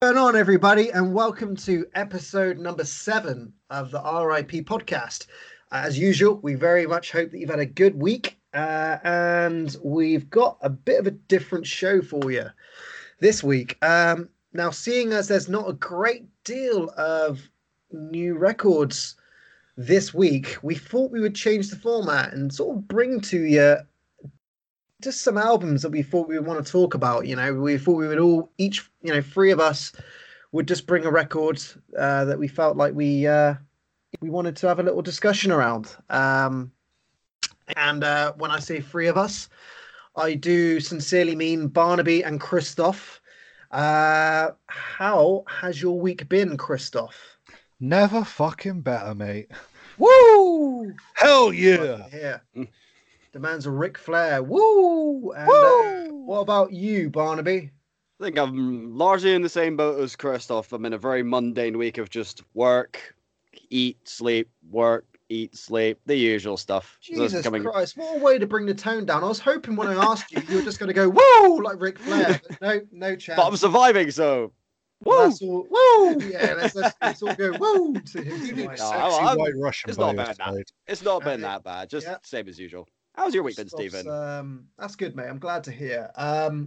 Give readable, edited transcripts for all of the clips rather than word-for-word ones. What's going on, everybody, and welcome to episode number 7 of the RIP podcast. As usual, we very much hope that you've had a good week, and we've got a bit of a different show for you this week. Now, seeing as there's not a great deal of new records this week, we thought we would change the format and sort of bring to you just some albums that we thought we would want to talk about. You know, we thought we would all, each, you know, three of us would just bring a record that we felt like we wanted to have a little discussion around. And when I say three of us, I do sincerely mean Barnaby and Christoph. How has your week been, Christoph? Never fucking better, mate. Woo! Hell yeah! Yeah. The man's a Ric Flair. Woo! And, woo! What about you, Barnaby? I think I'm largely in the same boat as Christoph. I'm in a very mundane week of just work, eat, sleep, work, eat, sleep. The usual stuff. Jesus Christ, what a way to bring the tone down. I was hoping when I asked you, you were just going to go, woo, like Ric Flair. But no chance. But I'm surviving, so... Woo! All, woo! Yeah, let's all go woo to him. You need a sexy white Russian. It's not bad. It's not been that bad. Just same as usual. How's your week been, Stephen? That's good, mate. I'm glad to hear.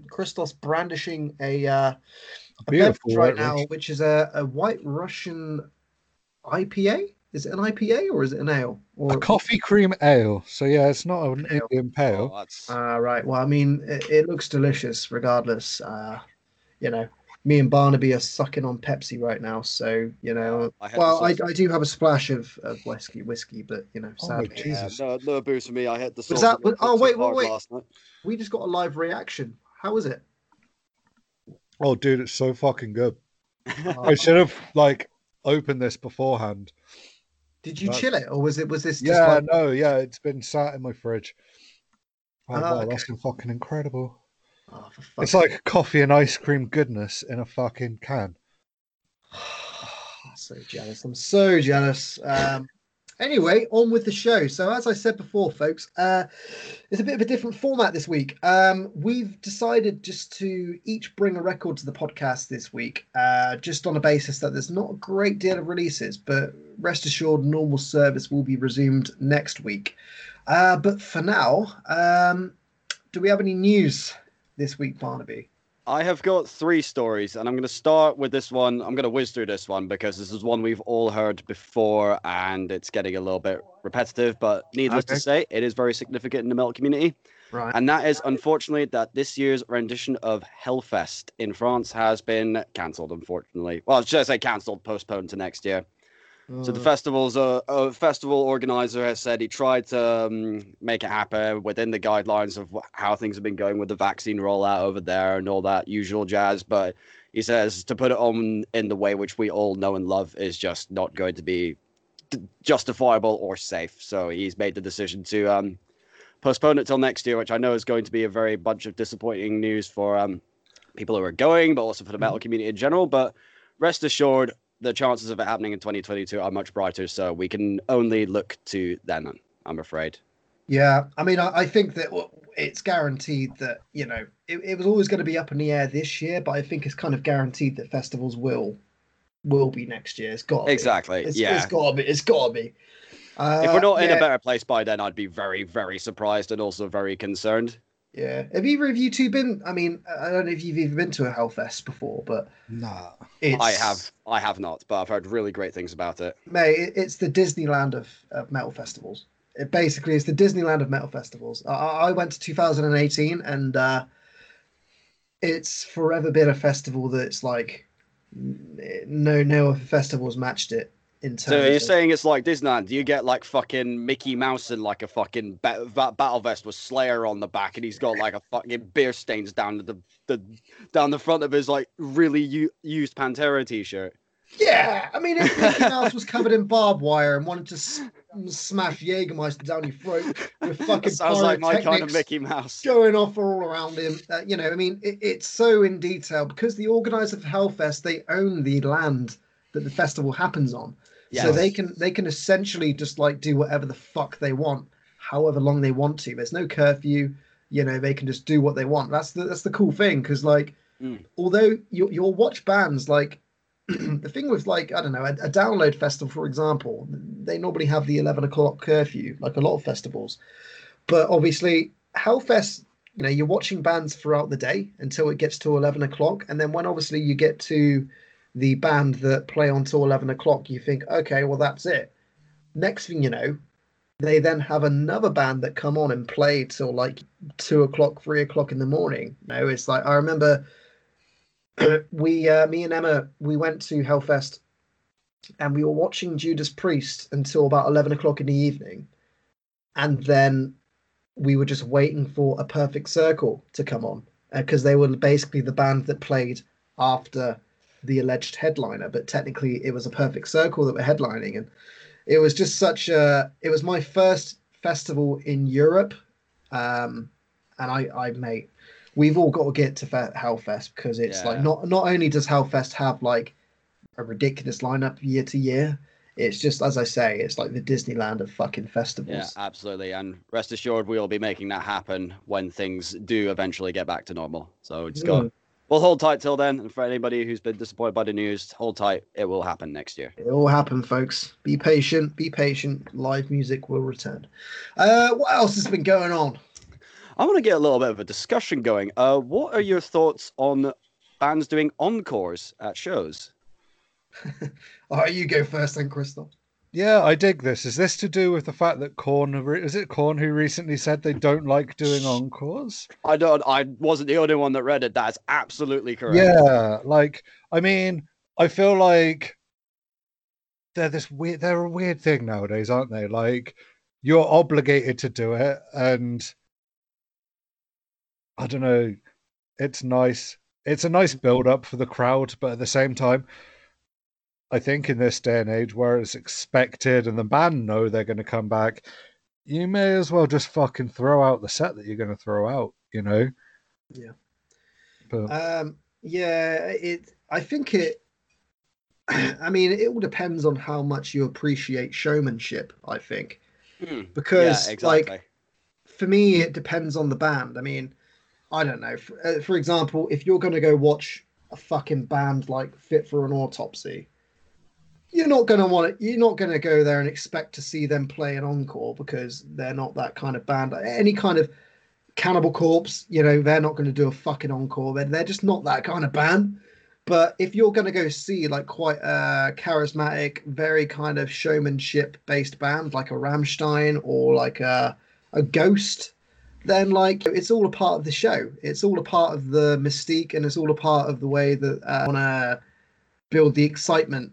Christoph's brandishing a beverage right now, which is a White Russian IPA. Is it an IPA or is it an ale? Or a coffee cream ale. So yeah, it's not an Indian pale. Right. Well, I mean, it looks delicious, regardless. You know, me and Barnaby are sucking on Pepsi right now, so you know. I do have a splash of whiskey, but you know, sadly, Jesus. No booze for me. I had the sauce. Wait! We just got a live reaction. How is it? Oh, dude, it's so fucking good. I should have opened this beforehand. Did you chill it, or was this? Yeah, it's been sat in my fridge. Wow, that's been fucking incredible. Oh, it's like coffee and ice cream goodness in a fucking can. I'm so jealous. Anyway, on with the show. So as I said before, folks, it's a bit of a different format this week. We've decided just to each bring a record to the podcast this week, just on the basis that there's not a great deal of releases, but rest assured normal service will be resumed next week. But for now, do we have any news this week, Barnaby? I have got 3 stories, and I'm going to start with this one. I'm going to whiz through this one because this is one we've all heard before, and it's getting a little bit repetitive, but needless to say, it is very significant in the metal community. Right. And that is, unfortunately, that this year's rendition of Hellfest in France has been cancelled, unfortunately. Well, should I say cancelled, postponed to next year. So the festival's festival organizer has said he tried to make it happen within the guidelines of how things have been going with the vaccine rollout over there and all that usual jazz. But he says to put it on in the way which we all know and love is just not going to be justifiable or safe. So he's made the decision to postpone it till next year, which I know is going to be a very bunch of disappointing news for people who are going, but also for the metal community in general. But rest assured, the chances of it happening in 2022 are much brighter, so we can only look to then, I'm afraid. Yeah, I mean, I think that it's guaranteed that, you know, it was always going to be up in the air this year, but I think it's kind of guaranteed that festivals will be next year. It's got to be. Exactly, yeah. It's got to be. If we're not in a better place by then, I'd be very, very surprised and also very concerned. Yeah. Have either of you two been? I mean, I don't know if you've even been to a Hellfest before, but no, I have not, but I've heard really great things about it. Mate, it's the Disneyland of metal festivals. It basically is the Disneyland of metal festivals. I went to 2018, and it's forever been a festival that's like no other festival's matched it. So you're saying it's like Disneyland? You get like fucking Mickey Mouse in like a fucking battle vest with Slayer on the back, and he's got like a fucking beer stains down down the front of his like really used Pantera t-shirt. Yeah, I mean, if Mickey Mouse was covered in barbed wire and wanted to smash Jägermeister down your throat with fucking sounds like my kind of Mickey Mouse going off all around him. You know, I mean, it's so in detail because the organizer of Hellfest, they own the land that the festival happens on. Yes. So they can essentially just like do whatever the fuck they want, however long they want to. There's no curfew, you know. They can just do what they want. That's the cool thing, because like Although you'll watch bands like the thing with, like, I don't know, a Download festival, for example, they normally have the 11 o'clock curfew, like a lot of festivals. But obviously Hellfest, you know, you're watching bands throughout the day until it gets to 11 o'clock. And then when obviously you get to the band that play on till 11 o'clock, you think, OK, well, that's it. Next thing you know, they then have another band that come on and play till like 2 o'clock, 3 o'clock in the morning. You know, it's like, I remember me and Emma, we went to Hellfest and we were watching Judas Priest until about 11 o'clock in the evening. And then we were just waiting for A Perfect Circle to come on, because they were basically the band that played after the alleged headliner. But technically it was A Perfect Circle that were headlining. And it was just such a, it was my first festival in Europe. And we've all got to get to Hellfest, because it's like, not only does Hellfest have like a ridiculous lineup year to year, it's just, as I say, it's like the Disneyland of fucking festivals. Yeah, absolutely. And rest assured, we'll be making that happen when things do eventually get back to normal. So it's gone. We'll hold tight till then. And for anybody who's been disappointed by the news, hold tight. It will happen next year. It will happen, folks. Be patient. Be patient. Live music will return. What else has been going on? I want to get a little bit of a discussion going. What are your thoughts on bands doing encores at shows? Oh, you go first then, Crystal. Yeah, I dig this. Is this to do with the fact that Corn, is it Corn who recently said they don't like doing encores? I wasn't the only one that read it. That's absolutely correct. Yeah, like, I mean, I feel like they're a weird thing nowadays, aren't they? Like, you're obligated to do it, and I don't know, it's nice. It's a nice build-up for the crowd, but at the same time, I think in this day and age where it's expected and the band know they're going to come back, you may as well just fucking throw out the set that you're going to throw out, you know? Yeah. But... it all depends on how much you appreciate showmanship, I think. Because, yeah, exactly. Like, for me, it depends on the band. I mean, I don't know. For example, if you're going to go watch a fucking band like Fit for an Autopsy, you're not going to go there and expect to see them play an encore, because they're not that kind of band. Any kind of Cannibal Corpse, you know, they're not going to do a fucking encore. They're just not that kind of band. But if you're going to go see like quite a charismatic, very kind of showmanship based band like a Rammstein or like a Ghost, then like it's all a part of the show. It's all a part of the mystique, and it's all a part of the way that I want to build the excitement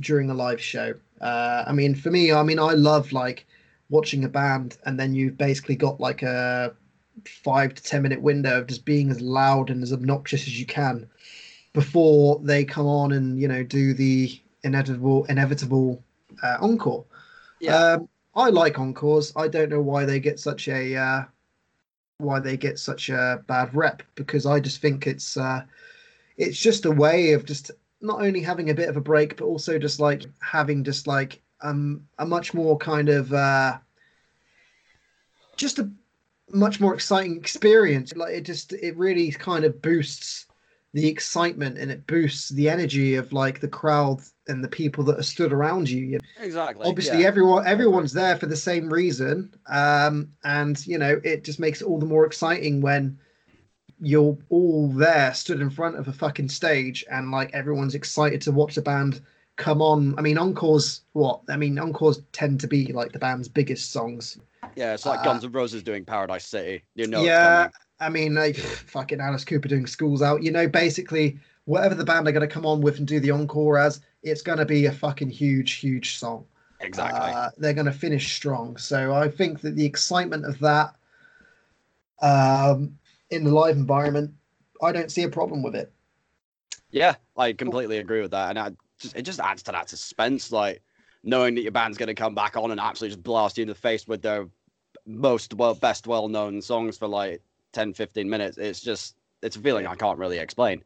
during a live show. I love like watching a band, and then you've basically got like a 5 to 10 minute window of just being as loud and as obnoxious as you can before they come on and, you know, do the inevitable encore. I like encores. I don't know why they get such a bad rep, because I just think it's just a way of just not only having a bit of a break, but also just like having just like a much more kind of just a much more exciting experience. Like it really kind of boosts the excitement, and it boosts the energy of like the crowd and the people that are stood around you. Exactly. Obviously, everyone's there for the same reason, and you know, it just makes it all the more exciting when you're all there stood in front of a fucking stage, and like everyone's excited to watch the band come on. I mean, encores tend to be like the band's biggest songs. Yeah, it's like Guns N' Roses doing Paradise City, you know. Yeah, I mean, like fucking Alice Cooper doing School's Out, you know. Basically whatever the band are going to come on with and do the encore as, it's going to be a fucking huge song. Exactly. They're going to finish strong. So I think that the excitement of that in the live environment, I don't see a problem with it. Yeah, I completely agree with that. And it just adds to that suspense, like knowing that your band's going to come back on and absolutely just blast you in the face with their best well-known songs for like 10, 15 minutes. It's a feeling I can't really explain.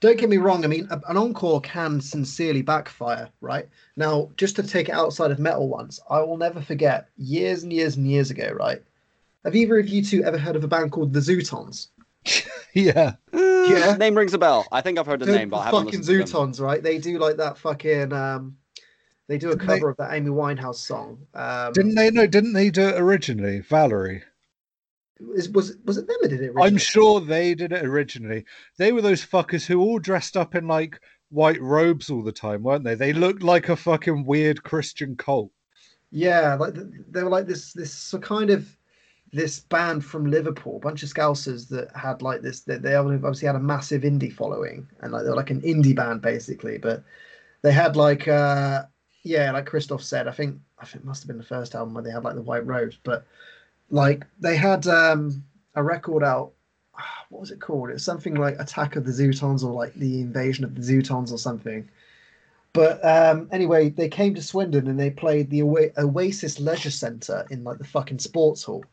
Don't get me wrong. I mean, an encore can sincerely backfire, right? Now, just to take it outside of metal once, I will never forget years and years and years ago, right? Have either of you two ever heard of a band called The Zutons? Yeah. Yeah. Name rings a bell. I think I've heard the name, but I haven't listened to them. Fucking Zutons, right? They do like that fucking... They do a cover of that Amy Winehouse song. Didn't they? No, didn't they do it originally? Valerie. Was it them that did it originally? I'm sure they did it originally. They were those fuckers who all dressed up in like white robes all the time, weren't they? They looked like a fucking weird Christian cult. Yeah, like they were like this kind of this band from Liverpool, a bunch of scousers that had like this. They obviously had a massive indie following, and like they were like an indie band basically, but they had like. Yeah, like Christoph said, I think it must have been the first album where they had like the white robes, but like they had a record out. What was it called? It was something like Attack of the Zutons or like the Invasion of the Zutons or something. But anyway, they came to Swindon and they played the Oasis Leisure Centre in like the fucking sports hall.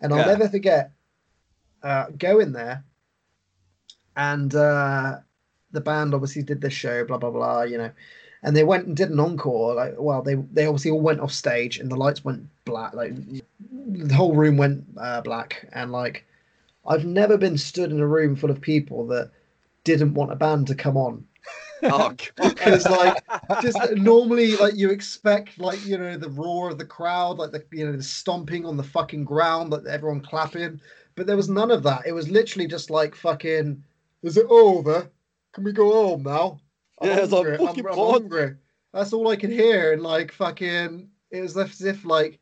And I'll never forget going there and the band obviously did this show, blah, blah, blah, you know. And they went and did an encore. Like, well, they obviously all went off stage, and the lights went black. Like, the whole room went black. And like, I've never been stood in a room full of people that didn't want a band to come on. Oh, because like, just normally, like you expect, like you know, the roar of the crowd, like the you know, the stomping on the fucking ground, like everyone clapping. But there was none of that. It was literally just like fucking. Is it over? Can we go home now? I'm hungry. That's all I can hear. And like fucking, it was as if like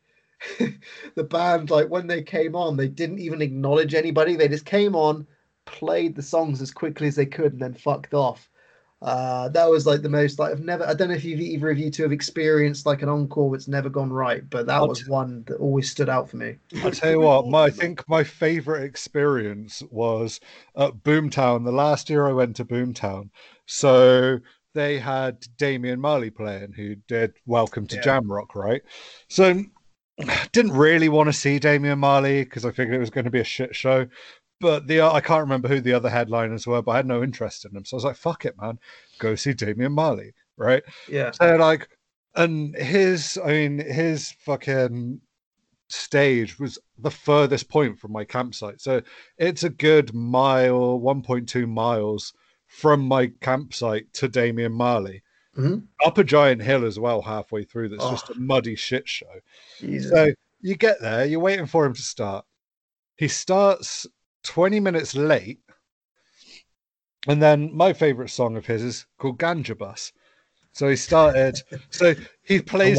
the band, like when they came on, they didn't even acknowledge anybody. They just came on, played the songs as quickly as they could, and then fucked off. That was like the most. Like I don't know if either of you two have experienced like an encore that's never gone right, but that was one that always stood out for me. I'll tell you what, I think my favorite experience was at Boomtown. The last year I went to Boomtown, so they had Damian Marley playing, who did Welcome to Jamrock, right? So didn't really want to see Damian Marley because I figured it was going to be a shit show. But I can't remember who the other headliners were, but I had no interest in them. So I was like, fuck it, man. Go see Damian Marley, right? Yeah. So like, and his fucking stage was the furthest point from my campsite. So it's a good mile, 1.2 miles from my campsite to Damian Marley. Mm-hmm. Up a giant hill as well, halfway through. That's just a muddy shit show. Jesus. So you get there, you're waiting for him to start. He starts 20 minutes late, and then my favorite song of his is called Ganja Bus. So he started so he plays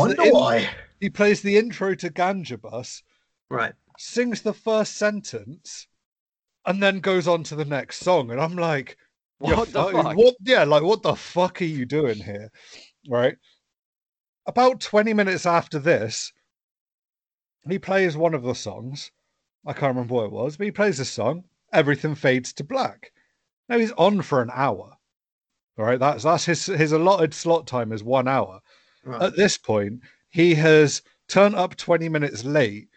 he plays the intro to Ganja Bus, right, sings the first sentence, and then goes on to the next song. And I'm like, what the fuck are you doing here, right? About 20 minutes after this, he plays one of the songs. I can't remember what it was, but he plays a song, Everything Fades to Black. Now he's on for an hour. All right, that's his allotted slot time is 1 hour. Right. At this point, he has turned up 20 minutes late,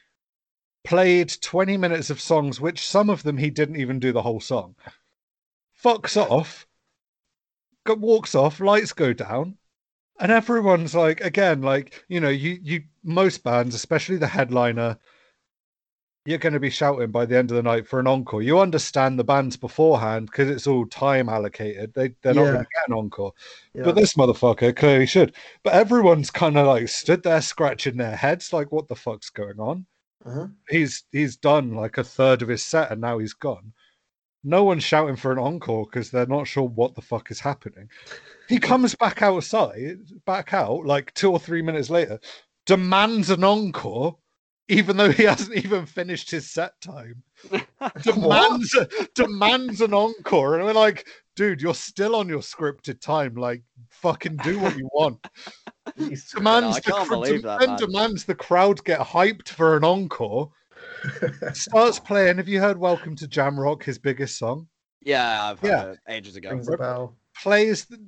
played 20 minutes of songs, which some of them he didn't even do the whole song. Fucks off, walks off, lights go down. And everyone's like, again, like, you know, you most bands, especially the headliner, you're going to be shouting by the end of the night for an encore. You understand the bands beforehand because it's all time allocated. They're not going to get an encore. Yeah. But this motherfucker clearly should. But everyone's kind of like stood there scratching their heads like, what the fuck's going on? Uh-huh. He's done like a third of his set and now he's gone. No one's shouting for an encore because they're not sure what the fuck is happening. He comes back out like 2 or 3 minutes later, demands an encore, even though he hasn't even finished his set time. Demands an encore. And we're like, dude, you're still on your scripted time. Like, fucking do what you want. Demands the crowd get hyped for an encore. Starts playing. Have you heard Welcome to Jamrock, his biggest song? Yeah, I've heard it ages ago.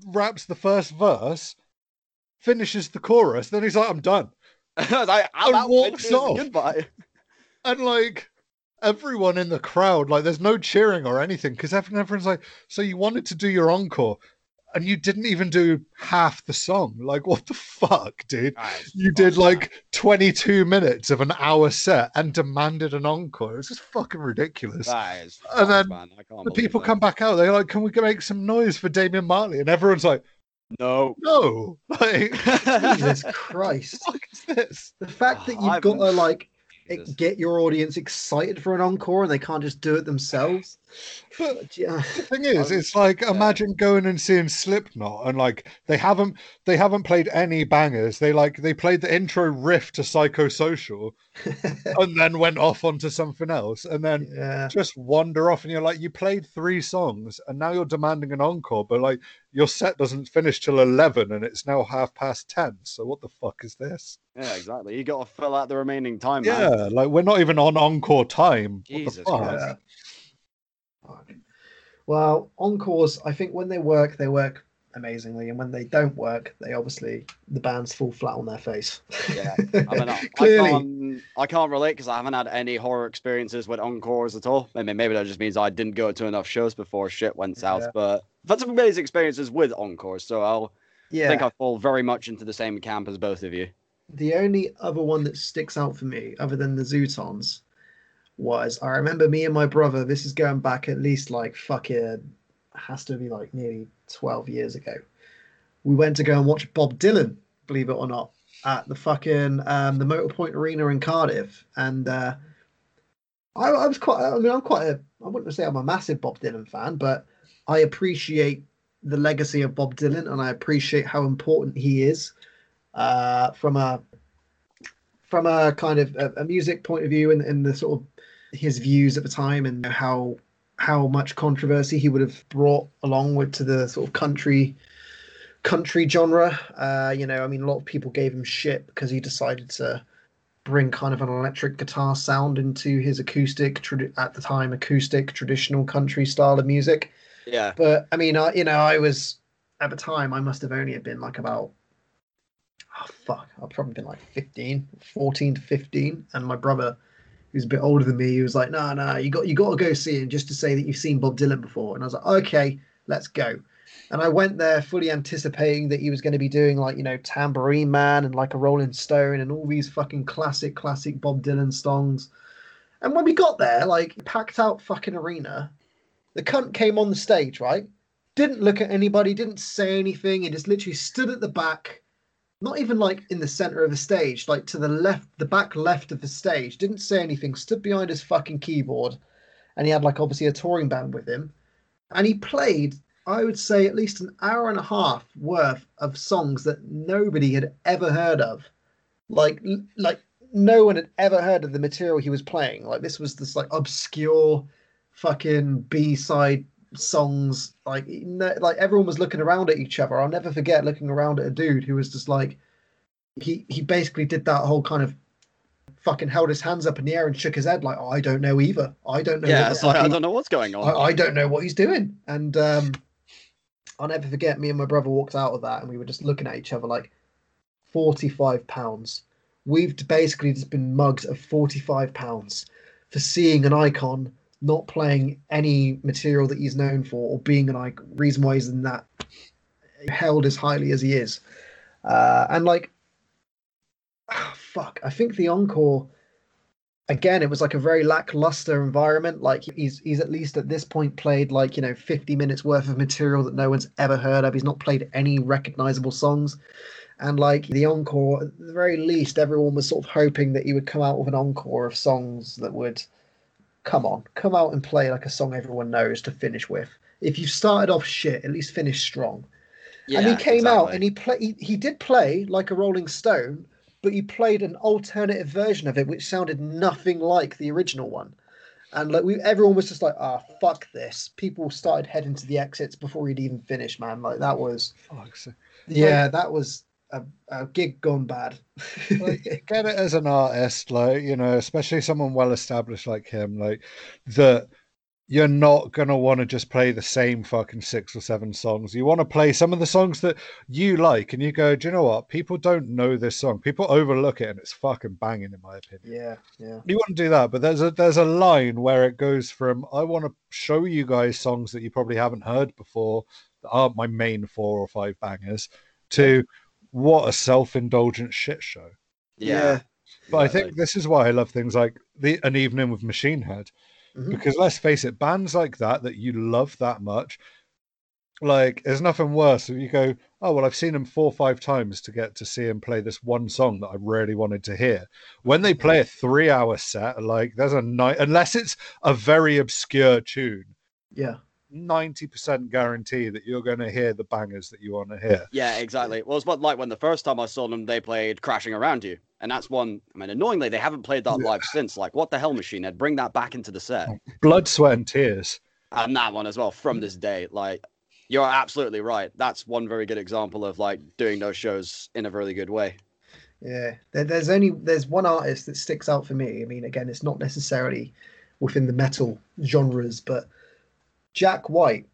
Raps the first verse, finishes the chorus, then he's like, I'm done. And walks off. Goodbye. And like everyone in the crowd, like there's no cheering or anything because everyone's like, so you wanted to do your encore. and you didn't even do half the song. Like, what the fuck, dude? You did like 22 minutes of an hour set and demanded an encore. It was just fucking ridiculous. That is and then man. I can't the people that. Come back out. They're like, can we make some noise for Damian Marley? And everyone's like, no. Like, Jesus Christ. What the fuck is this? The fact that you've got to like get your audience excited for an encore and they can't just do it themselves. But yeah, the thing is, it's like imagine going and seeing Slipknot and like they haven't played any bangers. They played the intro riff to Psychosocial and then went off onto something else and then just wander off, and you're like, you played three songs and now you're demanding an encore, but like your set doesn't finish till 11 and it's now 10:30. So what the fuck is this? Yeah, exactly. You got to fill out the remaining time. Yeah, man. Like we're not even on encore time. Jesus Christ. Well, encores, I think when they work amazingly, and when they don't work, they obviously the bands fall flat on their face. Yeah, I mean, clearly, I can't relate because I haven't had any horror experiences with encores at all. Maybe that just means I didn't go to enough shows before shit went south. Yeah. But I've had some amazing experiences with encores, so I think I fall very much into the same camp as both of you. The only other one that sticks out for me, other than the Zutons, was I remember me and my brother, this is going back at least like has to be like nearly 12 years ago. We went to go and watch Bob Dylan, believe it or not, at the the Motor Point Arena in Cardiff. And I wouldn't say I'm a massive Bob Dylan fan, but I appreciate the legacy of Bob Dylan and I appreciate how important he is from a kind of a music point of view and the sort of his views at the time and how much controversy he would have brought along with to the sort of country genre. A lot of people gave him shit because he decided to bring kind of an electric guitar sound into his acoustic traditional country style of music. Yeah. But I mean, I was at the time, I must have only have been like about, I've probably been like 14 to 15, and my brother, who's a bit older than me, he was like, no, you got to go see him just to say that you've seen Bob Dylan before. And I was like, okay, let's go. And I went there fully anticipating that he was going to be doing like, Tambourine Man and Like a Rolling Stone and all these fucking classic Bob Dylan songs. And when we got there, like packed out fucking arena, the cunt came on the stage, right? Didn't look at anybody, didn't say anything. He just literally stood at the back. Not even like in the center of the stage, like to the left, the back left of the stage, didn't say anything, stood behind his fucking keyboard. And he had like obviously a touring band with him. And he played, I would say, at least an hour and a half worth of songs that nobody had ever heard of. Like no one had ever heard of the material he was playing. Like this was this like obscure fucking B-side songs, like everyone was looking around at each other. I'll never forget looking around at a dude who was just like, he basically did that whole kind of fucking held his hands up in the air and shook his head like, I don't know either. I don't know. Yeah, it's like, I don't know what's going on. I don't know what he's doing. And I'll never forget, me and my brother walked out of that and we were just looking at each other like, £45. We've basically just been mugged of £45 for seeing an icon not playing any material that he's known for, or being like reason why he's in that held as highly as he is. I think the encore, again, it was like a very lackluster environment. Like he's at least at this point played like, 50 minutes worth of material that no one's ever heard of. He's not played any recognizable songs. And like the encore, at the very least, everyone was sort of hoping that he would come out with an encore of songs that would, come out and play like a song everyone knows to finish with. If you've started off shit, at least finish strong. Yeah, and he came out and he did play Like a Rolling Stone, but he played an alternative version of it, which sounded nothing like the original one. And like everyone was just like, fuck this. People started heading to the exits before he'd even finished, man. Like that was, that was a gig gone bad. Like, get it as an artist, like, especially someone well established like him, like that you're not gonna want to just play the same fucking 6 or 7 songs. You want to play some of the songs that you like and you go, do you know what, people don't know this song, people overlook it and it's fucking banging in my opinion. Yeah You want to do that, but there's a line where it goes from I want to show you guys songs that you probably haven't heard before that aren't my main 4 or 5 bangers to what a self-indulgent shit show. Yeah. But I think this is why I love things like An Evening with Machine Head, because let's face it, bands like that you love that much, like, there's nothing worse if you go, oh, well, I've seen them 4 or 5 times to get to see him play this one song that I really wanted to hear. When they play a 3-hour set, like, there's a night, unless it's a very obscure tune. Yeah. 90% guarantee that you're going to hear the bangers that you want to hear. Yeah, exactly. Well, it's what, like when the first time I saw them, they played Crashing Around You. And that's one, I mean, annoyingly, they haven't played that live since. Like, what the hell, Machine Head? Bring that back into the set. Blood, Sweat, and Tears. And that one as well, from this day. Like, you're absolutely right. That's one very good example of, like, doing those shows in a really good way. Yeah. There's one artist that sticks out for me. I mean, again, it's not necessarily within the metal genres, but Jack White.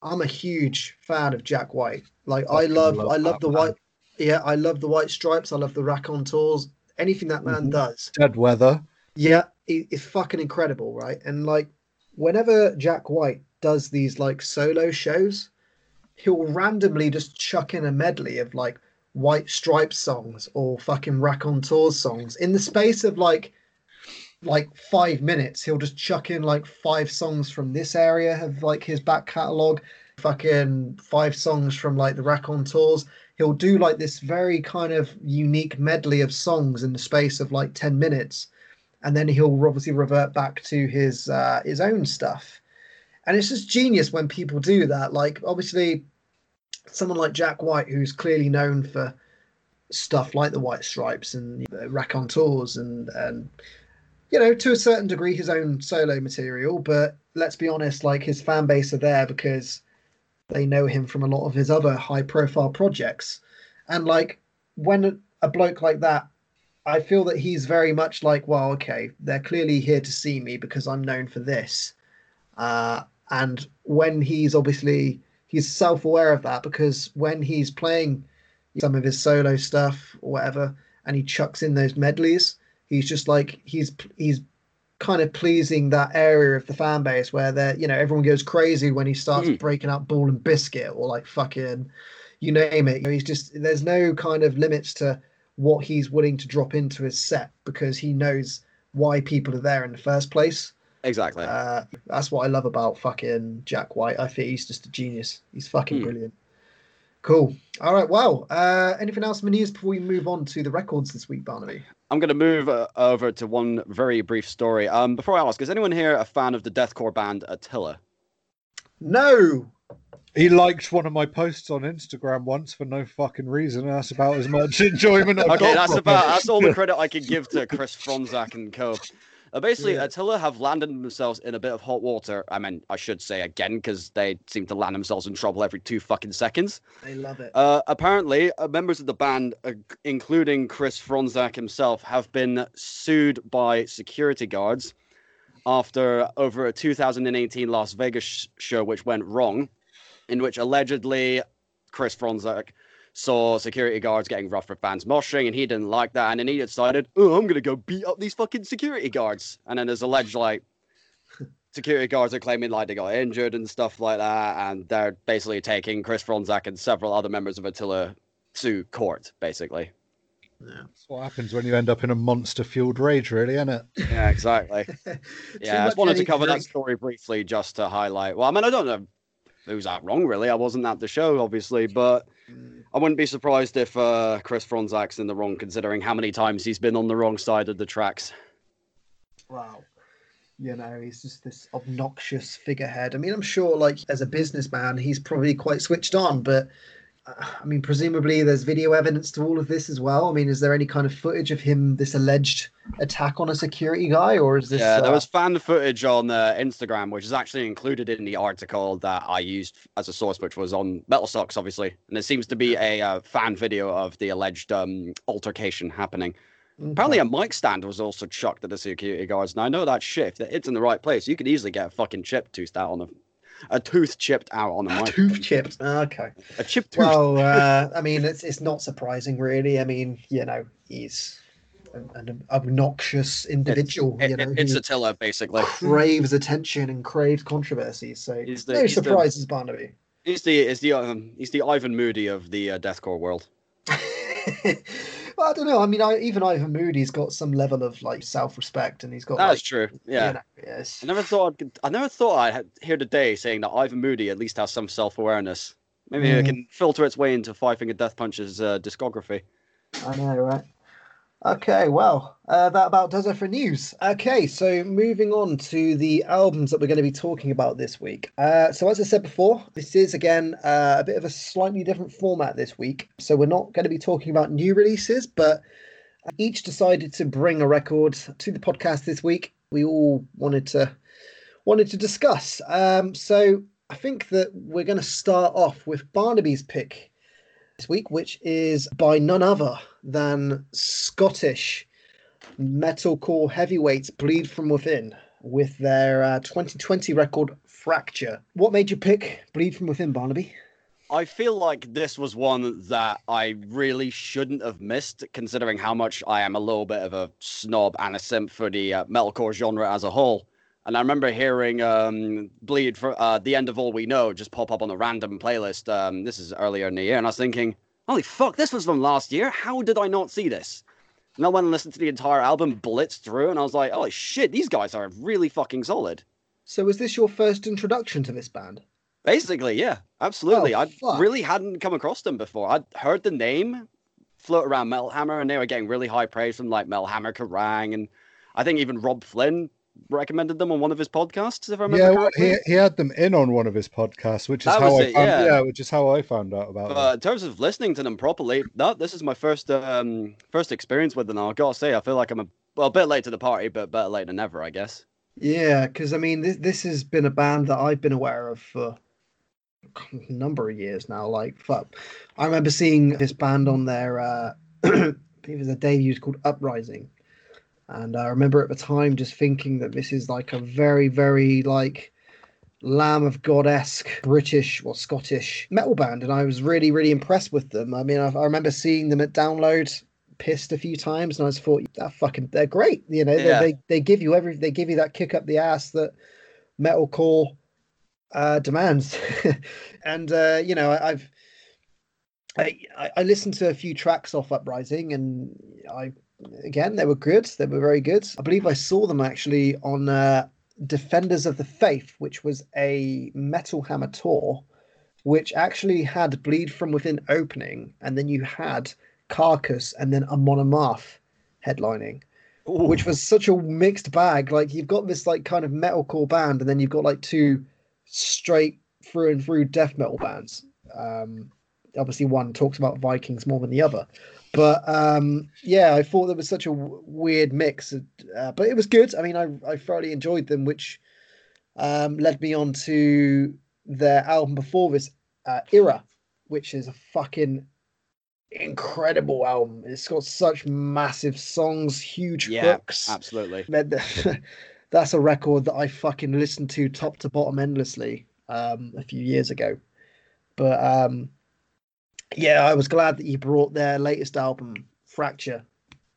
I'm a huge fan of Jack White. Like, I love the White. Yeah, I love the White Stripes. I love the Raconteurs. Anything that man does. Dead Weather. Yeah, it's fucking incredible, right? And, like, whenever Jack White does these, like, solo shows, he'll randomly just chuck in a medley of, like, White Stripes songs or fucking Raconteurs songs. In the space of, like 5 minutes, he'll just chuck in, like, 5 songs from this area of, like, his back catalogue, fucking 5 songs from, like, the Raconteurs. He'll do, like, this very kind of unique medley of songs in the space of, like, 10 minutes. And then he'll obviously revert back to his own stuff. And it's just genius when people do that. Like, obviously, someone like Jack White, who's clearly known for stuff like the White Stripes and Raconteurs and, you know, to a certain degree, his own solo material. But let's be honest, like, his fan base are there because they know him from a lot of his other high-profile projects. And, like, when a bloke like that, I feel that he's very much like, well, okay, they're clearly here to see me because I'm known for this. And when he's self-aware of that, because when he's playing some of his solo stuff or whatever, and he chucks in those medleys, he's just like, he's kind of pleasing that area of the fan base where they're, you know, everyone goes crazy when he starts breaking out Ball and Biscuit or, like, fucking, you name it. You know, he's just, there's no kind of limits to what he's willing to drop into his set because he knows why people are there in the first place. Exactly. That's what I love about fucking Jack White. I think he's just a genius. He's fucking brilliant. Cool. All right. Well, anything else in the news before we move on to the records this week, Barnaby? I'm going to move over to one very brief story. Before I ask, is anyone here a fan of the deathcore band Attila? No. He liked one of my posts on Instagram once for no fucking reason. That's about as much enjoyment I've got. That's all the credit I can give to Chris Fronzak and co. Basically, Attila have landed themselves in a bit of hot water. I mean, I should say again, because they seem to land themselves in trouble every 2 fucking seconds. They love it. Apparently, members of the band, including Chris Fronzak himself, have been sued by security guards after over a 2018 Las Vegas show which went wrong, in which allegedly Chris Fronzak saw security guards getting rough for fans moshing, and he didn't like that, and then he decided, oh, I'm gonna go beat up these fucking security guards. And then there's alleged, like, security guards are claiming, like, they got injured and stuff like that, and they're basically taking Chris Fronzak and several other members of Attila to court, basically. Yeah. That's what happens when you end up in a monster-fueled rage, really, isn't it? Yeah, exactly. Yeah, I just wanted to cover that story briefly just to highlight. Well, I mean, I don't know who's that wrong, really. I wasn't at the show, obviously, but I wouldn't be surprised if Chris Fronzak's in the wrong, considering how many times he's been on the wrong side of the tracks. Wow. You know, he's just this obnoxious figurehead. I mean, I'm sure, like, as a businessman, he's probably quite switched on, but, I mean, presumably there's video evidence to all of this as well. I mean, is there any kind of footage of him, this alleged attack on a security guy, or is this... Yeah, there was fan footage on Instagram, which is actually included in the article that I used as a source, which was on Metal Socks, obviously. And there seems to be a fan video of the alleged altercation happening. Okay. Apparently a mic stand was also chucked at the security guards. And I know that shit, that it's in the right place. You could easily get a fucking chip toothed out on them. A tooth chipped out on the mic. A tooth chipped. Okay. A chipped tooth. Well, I mean, it's not surprising, really. I mean, you know, he's an obnoxious individual. It's Attila, basically. Craves attention and craves controversy. So no surprises, Barnaby. He's the Ivan Moody of the deathcore world. Well, I don't know. I mean, even Ivan Moody's got some level of like self-respect, and he's got. That's true. Yeah. You know, yes. I never thought I'd hear today saying that Ivan Moody at least has some self-awareness. Maybe it can filter its way into Five Finger Death Punch's discography. I know, right? Okay, well, that about does it for news. Okay, so moving on to the albums that we're going to be talking about this week. So as I said before, this is, again, a bit of a slightly different format this week. So we're not going to be talking about new releases, but each decided to bring a record to the podcast this week. We all wanted to discuss. So I think that we're going to start off with Barnaby's pick this week, which is by none other than Scottish metalcore heavyweights Bleed From Within with their 2020 record Fracture. What made you pick Bleed From Within, Barnaby? I feel like this was one that I really shouldn't have missed, considering how much I am a little bit of a snob and a simp for the metalcore genre as a whole. And I remember hearing Bleed for The End of All We Know just pop up on a random playlist. This is earlier in the year. And I was thinking, holy fuck, this was from last year. How did I not see this? And I went and listened to the entire album, blitzed through. And I was like, oh shit, these guys are really fucking solid. So was this your first introduction to this band? Basically, yeah, absolutely. Oh, I really hadn't come across them before. I'd heard the name float around Metal Hammer. And they were getting really high praise from like Metal Hammer, Kerrang. And I think even Rob Flynn recommended them on one of his podcasts, if I remember correctly. He had them in on one of his podcasts, which is how I found out about them. In terms of listening to them properly, this is my first experience with them. I've got to say, I feel like I'm a bit late to the party, but better late than ever, I guess. Yeah, because I mean, this has been a band that I've been aware of for a number of years now. Like, fuck, I remember seeing this band on their it was a debut called Uprising. And I remember at the time just thinking that this is like a very, very like Lamb of God-esque British or Scottish metal band. And I was really, really impressed with them. I mean, I remember seeing them at Download, pissed a few times, and I just thought, they're great. You know, yeah. They give you everything. They give you that kick up the ass that metalcore demands. And, you know, I listened to a few tracks off Uprising, and again, they were good. They were very good. I believe I saw them actually on Defenders of the Faith, which was a Metal Hammer tour, which actually had Bleed From Within opening, and then you had Carcass and then Amon Amarth headlining, which was such a mixed bag. Like, you've got this like kind of metalcore band, and then you've got like two straight through and through death metal bands. Obviously, one talks about Vikings more than the other. But, yeah, I thought there was such a weird mix. But it was good. I mean, I thoroughly enjoyed them, which led me on to their album before this, Era, which is a fucking incredible album. It's got such massive songs, huge hooks. Absolutely. That's a record that I fucking listened to top to bottom endlessly a few years ago. But... yeah, I was glad that you brought their latest album, Fracture,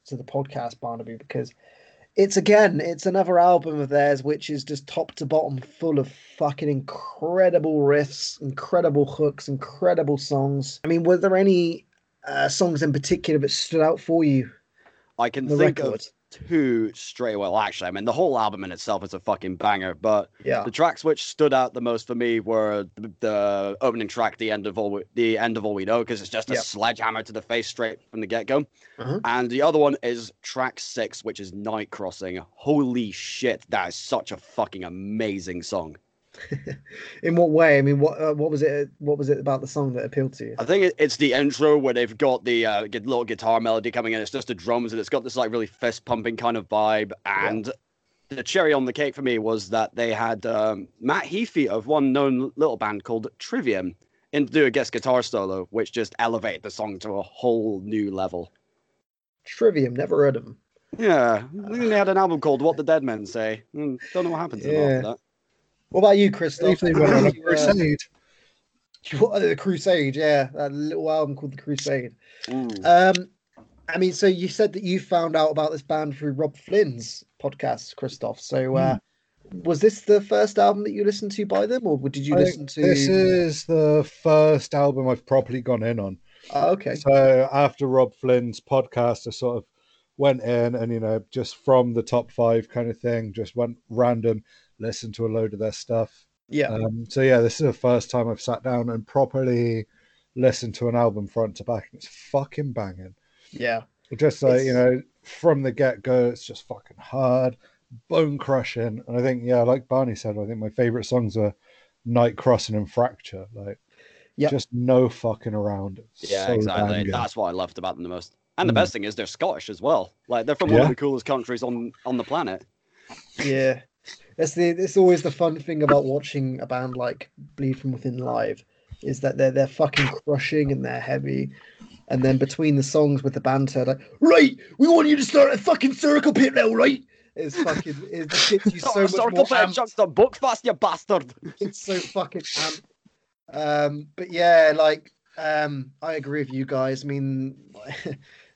to the podcast, Barnaby, because it's another album of theirs, which is just top to bottom full of fucking incredible riffs, incredible hooks, incredible songs. I mean, were there any songs in particular that stood out for you? I can think of two straight. Well, actually, I mean, the whole album in itself is a fucking banger, but the tracks which stood out the most for me were the opening track, The End of All We Know, because it's just a sledgehammer to the face straight from the get-go. Uh-huh. And the other one is track 6, which is Night Crossing. Holy shit, that is such a fucking amazing song. In what way? I mean, what was it about the song that appealed to you? I think it's the intro where they've got the little guitar melody coming in. It's just the drums, and it's got this like really fist pumping kind of vibe. And the cherry on the cake for me was that they had Matt Heafy of one known little band called Trivium in to do a guest guitar solo, which just elevated the song to a whole new level. Trivium, never heard of them. Yeah, I think they had an album called What the Dead Men Say. Don't know what happened to them after that. What about you, Christoph? The Crusade. The Crusade, yeah. That little album called The Crusade. I mean, so you said that you found out about this band through Rob Flynn's podcast, Christoph. So was this the first album that you listened to by them, or did you listen to... This is the first album I've properly gone in on. Okay. So after Rob Flynn's podcast, I sort of went in and, you know, just from the top five kind of thing, just went random, listened to a load of their stuff. Yeah. So yeah, this is the first time I've sat down and properly listened to an album front to back. It's fucking banging. Yeah. Just like, you know, from the get-go, it's just fucking hard, bone crushing. And I think, yeah, like Barney said, I think my favorite songs are Night Crossing and Fracture. Like, yep. Just no fucking around. Yeah, so exactly. Banging. That's what I loved about them the most. And the best thing is they're Scottish as well. Like, they're from one of the coolest countries on the planet. Yeah. It's always the fun thing about watching a band like Bleed From Within live, is that they're fucking crushing and they're heavy. And then between the songs with the banter, like, right, we want you to start a fucking circle pit now, right? It's fucking, it gets you so much more amped. Just a book fast, you bastard. It's so fucking amped. But yeah, like, I agree with you guys. I mean,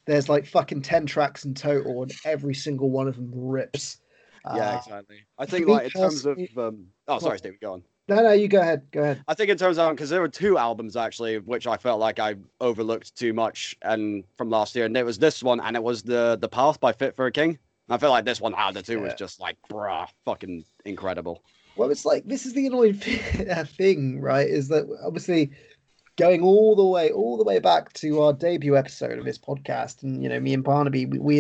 there's like fucking 10 tracks in total, and every single one of them rips. Yeah, exactly. I think like in terms of, oh, sorry, Steve, go on. No, you go ahead. Go ahead. I think it turns out, because there were two albums actually, which I felt like I overlooked too much, and from last year, and it was this one, and it was the Path by Fit for a King. And I feel like this one out of the two was just like, bruh, fucking incredible. Well, it's like, this is the annoying thing, right? Is that obviously going all the way back to our debut episode of this podcast, and you know, me and Barnaby, we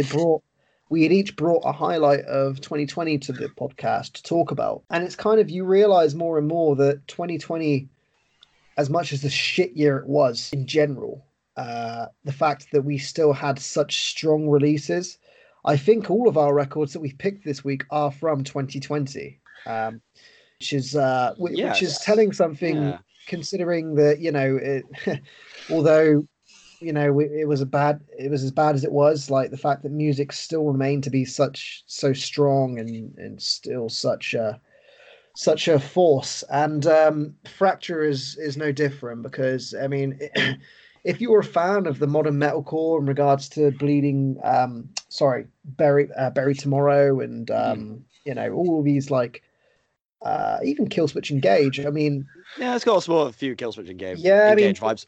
had each brought a highlight of 2020 to the podcast to talk about. And it's kind of, you realize more and more that 2020, as much as the shit year it was in general, the fact that we still had such strong releases. I think all of our records that we've picked this week are from 2020, which is telling something, considering that, you know, it, although... you know, it was as bad as it was, like the fact that music still remained to be so strong and still such a force. And Fracture is no different, because I mean, if you were a fan of the modern metalcore in regards to Bury Tomorrow and you know, all these like even Killswitch Engage. I mean, yeah, it's got a small few Killswitch Engage vibes.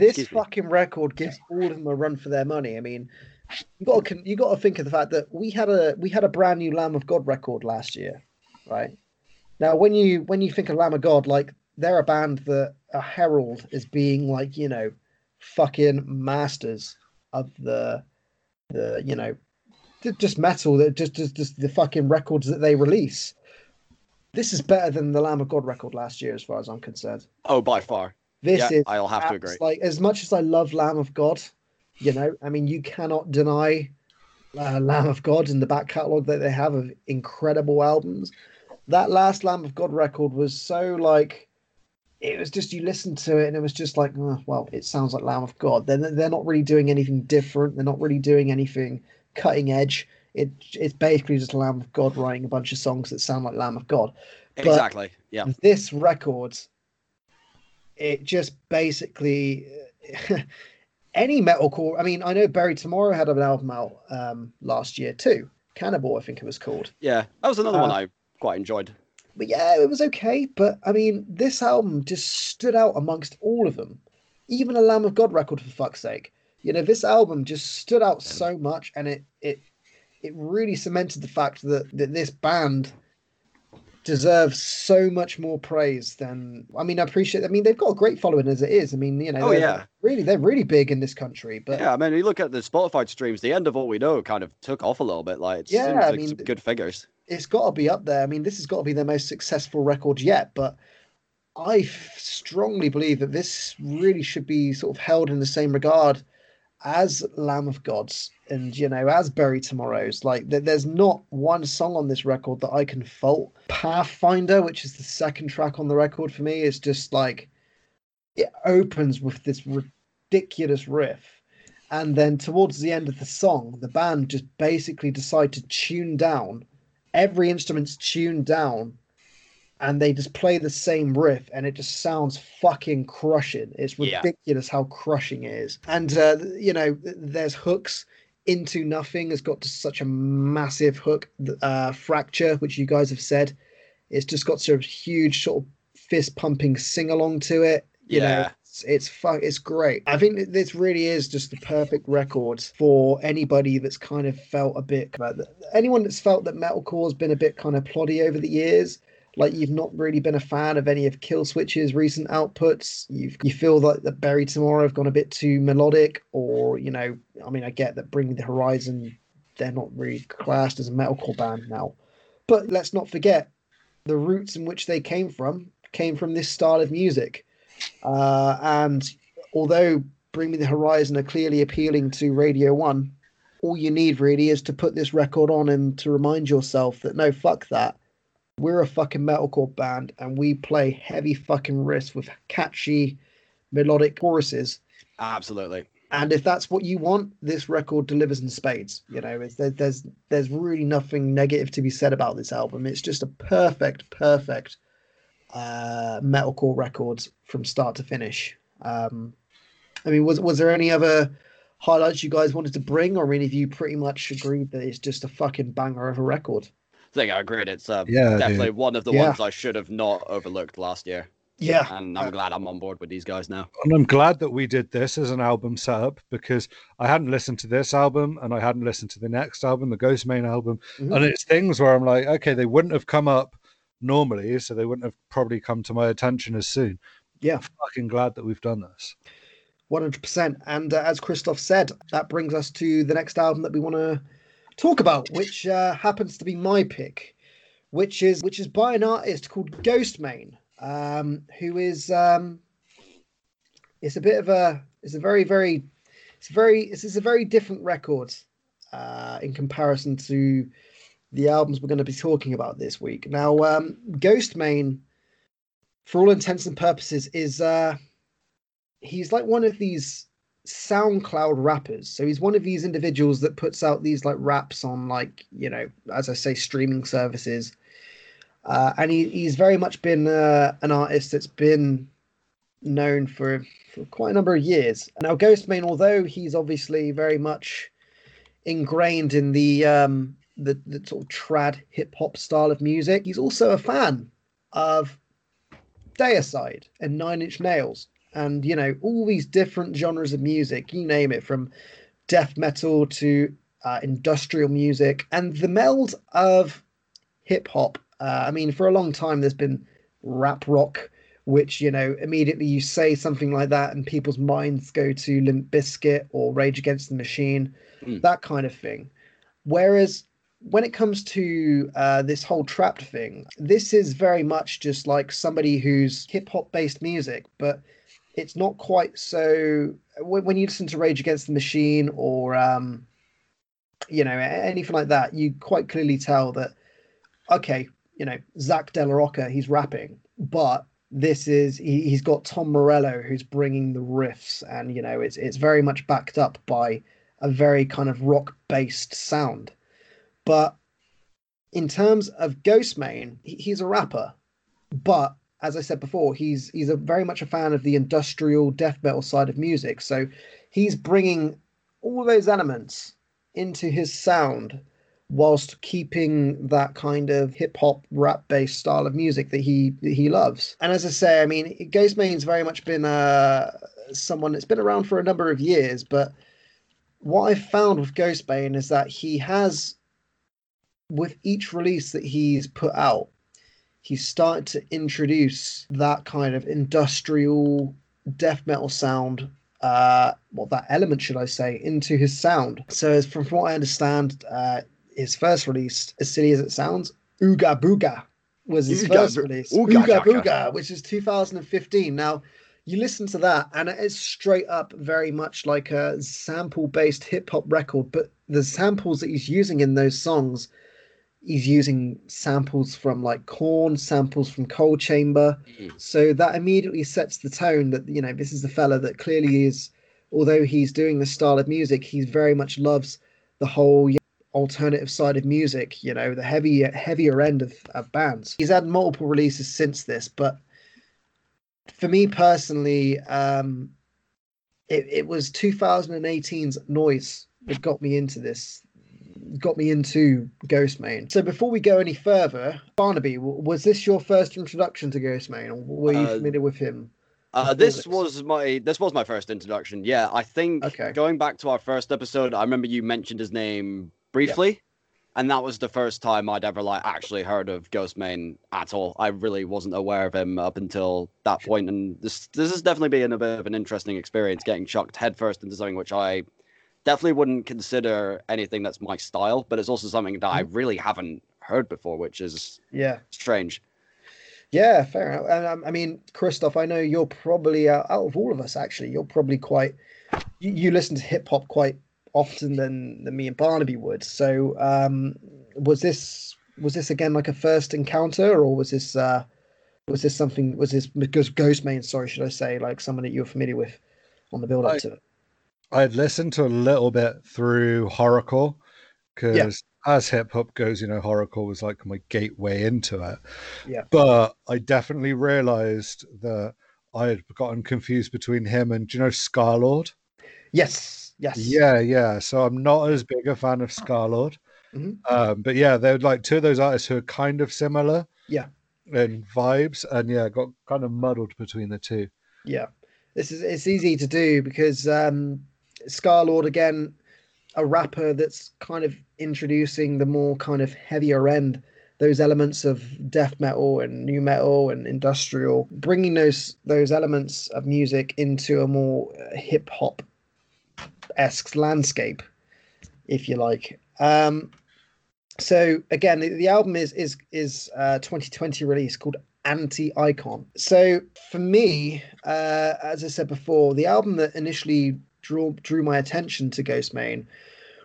This fucking record gives all of them a run for their money. I mean, you got to think of the fact that we had a brand new Lamb of God record last year, right? Now, when you think of Lamb of God, like they're a band that are heralded as being like, you know, fucking masters of the you know, just metal, that just the fucking records that they release. This is better than the Lamb of God record last year, as far as I'm concerned. Oh, by far. This is. I'll have to agree. Like, as much as I love Lamb of God, you know, I mean, you cannot deny Lamb of God and the back catalogue that they have of incredible albums. That last Lamb of God record was so like, it was just, you listened to it and it was just like, oh, well, it sounds like Lamb of God. They're not really doing anything different. They're not really doing anything cutting edge. It's basically just Lamb of God writing a bunch of songs that sound like Lamb of God. But exactly. Yeah. This record, it just basically any metalcore. I mean, I know Bury Tomorrow had an album out last year too. Cannibal, I think it was called. Yeah, that was another one I quite enjoyed. But yeah, it was okay. But I mean, this album just stood out amongst all of them. Even a Lamb of God record, for fuck's sake. You know, this album just stood out so much, and it really cemented the fact that this band deserves so much more praise than, I mean, I appreciate, I mean, they've got a great following as it is. I mean, you know, they're really big in this country, but yeah, I mean, you look at the Spotify streams, the end of all we know kind of took off a little bit. Like, it's good figures. It's got to be up there. I mean, this has got to be their most successful record yet, but I strongly believe that this really should be sort of held in the same regard as Lamb of God's and, you know, as Bury Tomorrow's. Like, there's not one song on this record that I can fault. Pathfinder, which is the second track on the record for me, is just like, it opens with this ridiculous riff, and then towards the end of the song, the band just basically decide to tune down. Every instrument's tuned down, and they just play the same riff, and it just sounds fucking crushing. It's ridiculous how crushing it is. And, you know, there's hooks. Into Nothing has got such a massive hook. Fracture, which you guys have said, It's just got sort of huge sort of fist pumping sing along to it. You know, it's great. I think this really is just the perfect record for anybody that's kind of felt a bit about that. Anyone that's felt that metalcore has been a bit kind of ploddy over the years. Like, you've not really been a fan of any of Killswitch's recent outputs. You feel like that Bury Tomorrow have gone a bit too melodic, or, you know, I mean, I get that Bring Me the Horizon, they're not really classed as a metalcore band now. But let's not forget, the roots in which they came from this style of music. And although Bring Me the Horizon are clearly appealing to Radio 1, all you need really is to put this record on and to remind yourself that, no, fuck that. We're a fucking metalcore band, and we play heavy fucking riffs with catchy melodic choruses. Absolutely. And if that's what you want, this record delivers in spades. You know, there's really nothing negative to be said about this album. It's just a perfect metalcore record from start to finish. I mean, was there any other highlights you guys wanted to bring, or any of you pretty much agreed that it's just a fucking banger of a record? I think I agreed. It's definitely one of the ones I should have not overlooked last year. Yeah. And I'm glad I'm on board with these guys now. And I'm glad that we did this as an album setup, because I hadn't listened to this album and I hadn't listened to the next album, the Ghostemane album. Mm-hmm. And it's things where I'm like, okay, they wouldn't have come up normally, so they wouldn't have probably come to my attention as soon. Yeah. I'm fucking glad that we've done this. 100%. And as Christoph said, that brings us to the next album that we want to talk about, which happens to be my pick, which is by an artist called Ghostemane, who is a very different record in comparison to the albums we're going to be talking about this week. Now, Ghostemane, for all intents and purposes, is he's like one of these SoundCloud rappers. So he's one of these individuals that puts out these like raps on, like, you know, as I say, streaming services, and he's very much been an artist that's been known for quite a number of years now. Ghostemane, although he's obviously very much ingrained in the sort of trad hip-hop style of music, he's also a fan of Deicide and Nine Inch Nails. And, you know, all these different genres of music, you name it, from death metal to industrial music, and the meld of hip hop. I mean, for a long time, there's been rap rock, which, you know, immediately you say something like that and people's minds go to Limp Bizkit or Rage Against the Machine, that kind of thing. Whereas when it comes to this whole trapped thing, this is very much just like somebody who's hip hop based music, but it's not quite so. When you listen to Rage Against the Machine or, you know, anything like that, you quite clearly tell that, okay, you know, Zach De La Rocca, he's rapping, but this is, he's got Tom Morello who's bringing the riffs, and, you know, it's very much backed up by a very kind of rock-based sound. But in terms of Ghostemane, he's a rapper, but as I said before, he's a very much a fan of the industrial death metal side of music. So he's bringing all those elements into his sound whilst keeping that kind of hip hop rap based style of music that he loves. And as I say, I mean, Ghostemane's very much been someone that's been around for a number of years. But what I've found with Ghostemane is that he has, with each release that he's put out, he's started to introduce that kind of industrial death metal sound, that element, should I say, into his sound. So as from what I understand, his first release, as silly as it sounds, Ooga Booga was his first release. Ooga Booga, which is 2015. Now, you listen to that, and it is straight up very much like a sample-based hip-hop record, but the samples that he's using in those songs, he's using samples from like Corn, samples from Cold Chamber. So that immediately sets the tone that, you know, this is the fella that clearly is, although he's doing this style of music, he very much loves the whole alternative side of music, you know, the heavier end of bands. He's had multiple releases since this, but for me personally, it was 2018's Noise that got me into this got me into Ghostemane. So before we go any further, Barnaby, was this your first introduction to Ghostemane, or were you familiar with him? This was my first introduction. Yeah, I think going back to our first episode, I remember you mentioned his name briefly, and that was the first time I'd ever actually heard of Ghostemane at all. I really wasn't aware of him up until that point, and this has definitely been a bit of an interesting experience, getting chucked headfirst into something which I definitely wouldn't consider anything that's my style, but it's also something that I really haven't heard before, which is strange. Yeah, fair enough. And I mean, Christoph, I know you're probably out of all of us, actually, you're probably quite. You listen to hip hop quite often than me and Barnaby would. So, was this again like a first encounter, or was this because Ghostemane? Sorry, should I say like someone that you were familiar with on the build up to it? I'd listened to a little bit through horrorcore because as hip hop goes, you know, horrorcore was like my gateway into it. Yeah. But I definitely realized that I had gotten confused between him and, do you know, Scarlord? Yes. Yeah. So I'm not as big a fan of Scarlord. Mm-hmm. But yeah, they're like two of those artists who are kind of similar. Yeah. In vibes. And yeah, got kind of muddled between the two. Yeah. It's easy to do because Scarlord, again, a rapper that's kind of introducing the more kind of heavier end, those elements of death metal and new metal and industrial, bringing those elements of music into a more hip hop esque landscape, if you like. So again, the album is 2020 release called Anti-Icon. So for me, as I said before, the album that initially drew my attention to Ghostemane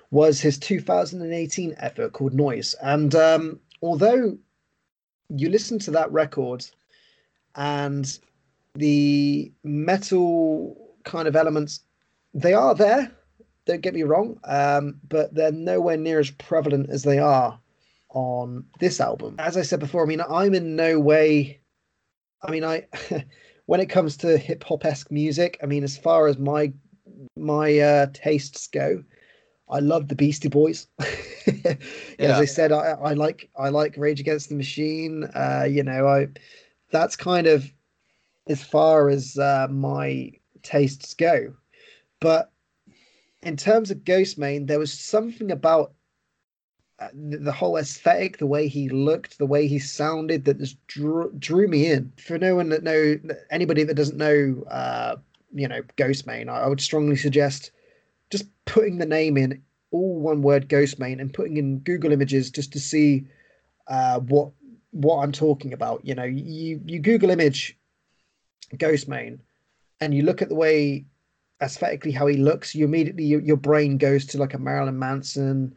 was his 2018 effort called Noise. And although you listen to that record and the metal kind of elements, they are there, don't get me wrong, but they're nowhere near as prevalent as they are on this album. As I said before, I mean, I'm in no way, I mean, I when it comes to hip-hop-esque music, I mean, as far as my tastes go, I love the Beastie Boys. As I said, I like Rage Against the Machine. You know, that's kind of as far as my tastes go. But in terms of Ghostemane, there was something about the whole aesthetic, the way he looked, the way he sounded, that just drew me in. For no one that knows, anybody that doesn't know, you know, Ghostemane, I would strongly suggest just putting the name in, all one word, Ghostemane, and putting in Google images just to see what I'm talking about. You know, you Google image Ghostemane and you look at the way aesthetically how he looks, you immediately your brain goes to like a Marilyn Manson,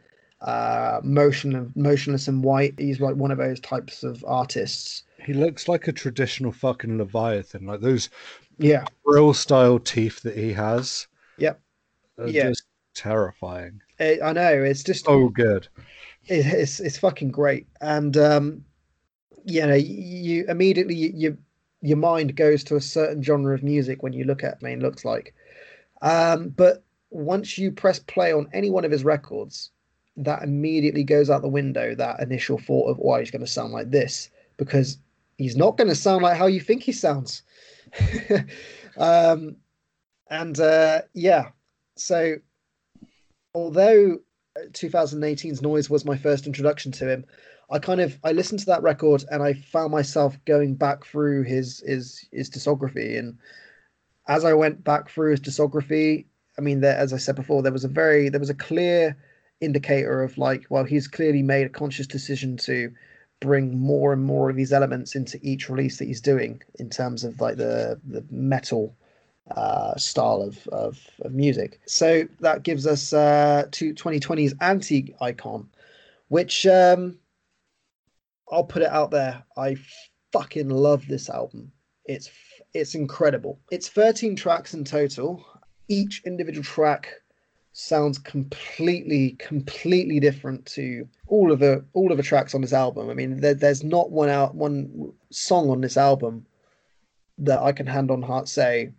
motionless and white. He's like one of those types of artists. He looks like a traditional fucking Leviathan, like those real style teeth that he has. Yep. Just terrifying. I know, it's just so good. It's fucking great. And you know, you immediately your mind goes to a certain genre of music when you look at Main looks like. But once you press play on any one of his records, that immediately goes out the window, that initial thought of, oh, he's going to sound like this, because he's not going to sound like how you think he sounds. So although 2018's Noise was my first introduction to him, I listened to that record and I found myself going back through his discography. And as I went back through his discography, I mean, as I said before, there was a clear indicator of like, well, he's clearly made a conscious decision to bring more and more of these elements into each release that he's doing in terms of like the metal style of music. So that gives us to 2020's Anti-Icon, which I'll put it out there, I fucking love this album. It's incredible. It's 13 tracks in total. Each individual track sounds completely different to all of the tracks on this album. I mean, there's not one song on this album that I can hand on heart say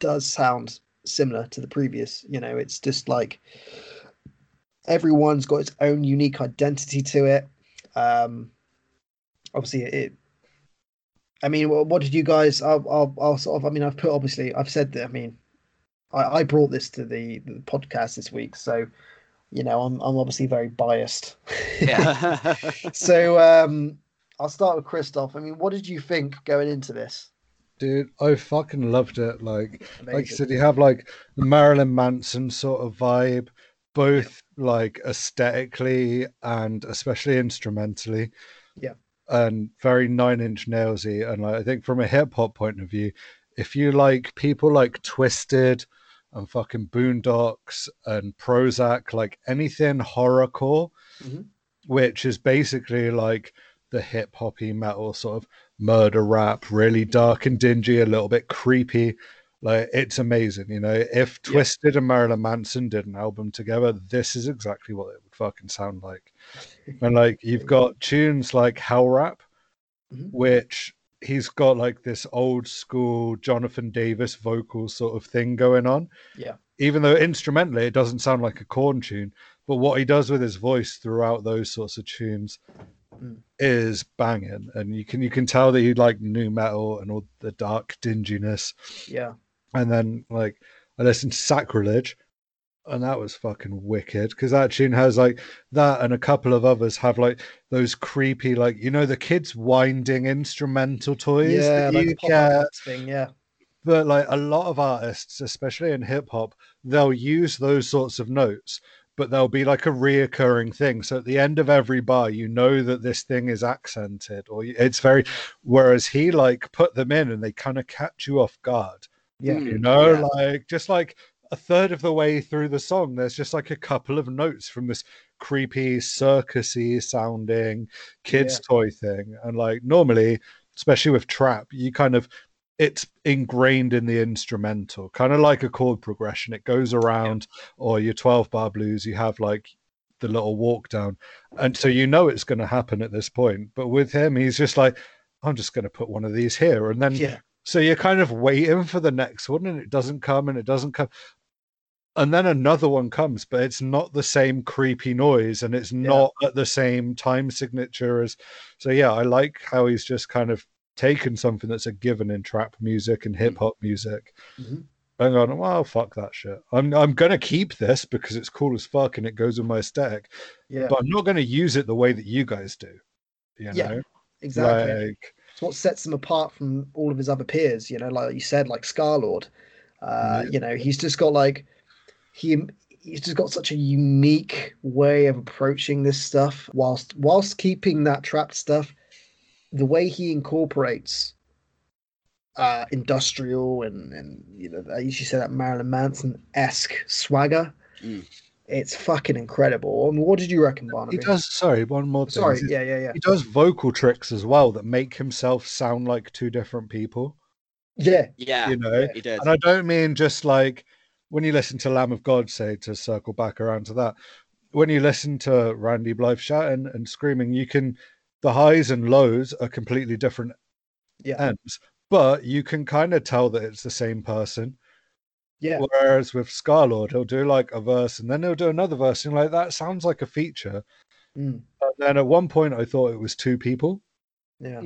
does sound similar to the previous. You know, it's just like Everyone's got its own unique identity to it. Obviously, it. I mean, what did you guys? I'll sort of. I mean, I've put obviously. I've said that. I mean, I brought this to the podcast this week, so you know, I'm obviously very biased. Yeah. So I'll start with Christoph. I mean, what did you think going into this? Dude, I fucking loved it. Like you said, you have like the Marilyn Manson sort of vibe, both like aesthetically and especially instrumentally. Yeah. And very Nine Inch Nailsy. And like, I think from a hip hop point of view, if you like people like Twisted and fucking Boondocks and Prozac, like anything horrorcore, mm-hmm. which is basically like the hip hoppy metal sort of murder rap, really dark and dingy, a little bit creepy. Like, it's amazing, you know. If Twisted and Marilyn Manson did an album together, this is exactly what it would fucking sound like. And like, you've got tunes like Hell Rap, mm-hmm. which he's got like this old school Jonathan Davis vocal sort of thing going on. Yeah. Even though instrumentally it doesn't sound like a Corn tune, but what he does with his voice throughout those sorts of tunes is banging, and you can tell that you like new metal and all the dark dinginess. Yeah. And then like, I listened to Sacrilege, and that was fucking wicked, because that tune has like that, and a couple of others have like those creepy, like, you know, the kids winding instrumental toys. Yeah, like pop thing. Yeah. But like, a lot of artists, especially in hip hop, they'll use those sorts of notes, but there'll be like a reoccurring thing. So at the end of every bar, you know that this thing is accented, or it's very, whereas he like put them in and they kind of catch you off guard. Yeah. You know, yeah. Like, just like a third of the way through the song, there's just like a couple of notes from this creepy, circusy sounding kids toy thing. And like, normally, especially with trap, you kind of, it's ingrained in the instrumental, kind of like a chord progression. It goes around, or your 12-bar blues, you have like the little walk down. And so you know it's going to happen at this point. But with him, he's just like, I'm just going to put one of these here. And then, so you're kind of waiting for the next one, and it doesn't come, and it doesn't come. And then another one comes, but it's not the same creepy noise, and it's not at the same time signature as. So yeah, I like how he's just kind of taken something that's a given in trap music and hip hop music, mm-hmm. and gone, well, fuck that shit. I'm gonna keep this because it's cool as fuck and it goes with my aesthetic. Yeah. But I'm not gonna use it the way that you guys do. You know? Exactly. Like, it's what sets him apart from all of his other peers, you know, like you said, like Scarlord. You know, he's just got like he's just got such a unique way of approaching this stuff whilst keeping that trap stuff. The way he incorporates industrial and you know, I usually say that Marilyn Manson-esque swagger, it's fucking incredible. I mean, what did you reckon, Barnaby? He does. Sorry, one more thing. Sorry, yeah. He does vocal tricks as well that make himself sound like two different people. Yeah, you know, he does. And I don't mean just like when you listen to Lamb of God, say, to circle back around to that. When you listen to Randy Blythe shouting and screaming, you can. The highs and lows are completely different ends, but you can kind of tell that it's the same person. Yeah. Whereas with Scarlord, he'll do like a verse and then he'll do another verse, and like, that sounds like a feature. Mm. And then at one point, I thought it was two people. Yeah.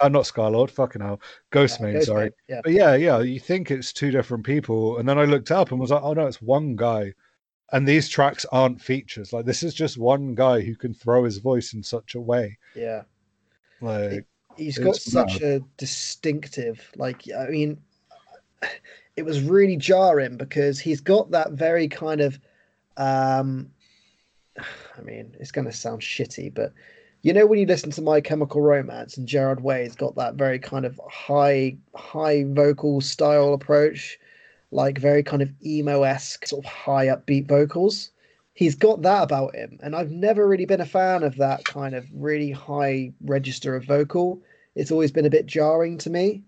Not Scarlord, fucking hell. Ghostemane, sorry. Yeah. But yeah, you think it's two different people. And then I looked up and was like, oh no, it's one guy. And these tracks aren't features. Like, this is just one guy who can throw his voice in such a way. Yeah. Like, he's got such a distinctive, like, I mean, it was really jarring because he's got that very kind of, I mean, it's going to sound shitty, but you know, when you listen to My Chemical Romance and Gerard Way's got that very kind of high vocal style approach, like very kind of emo-esque sort of high upbeat vocals. He's got that about him. And I've never really been a fan of that kind of really high register of vocal. It's always been a bit jarring to me.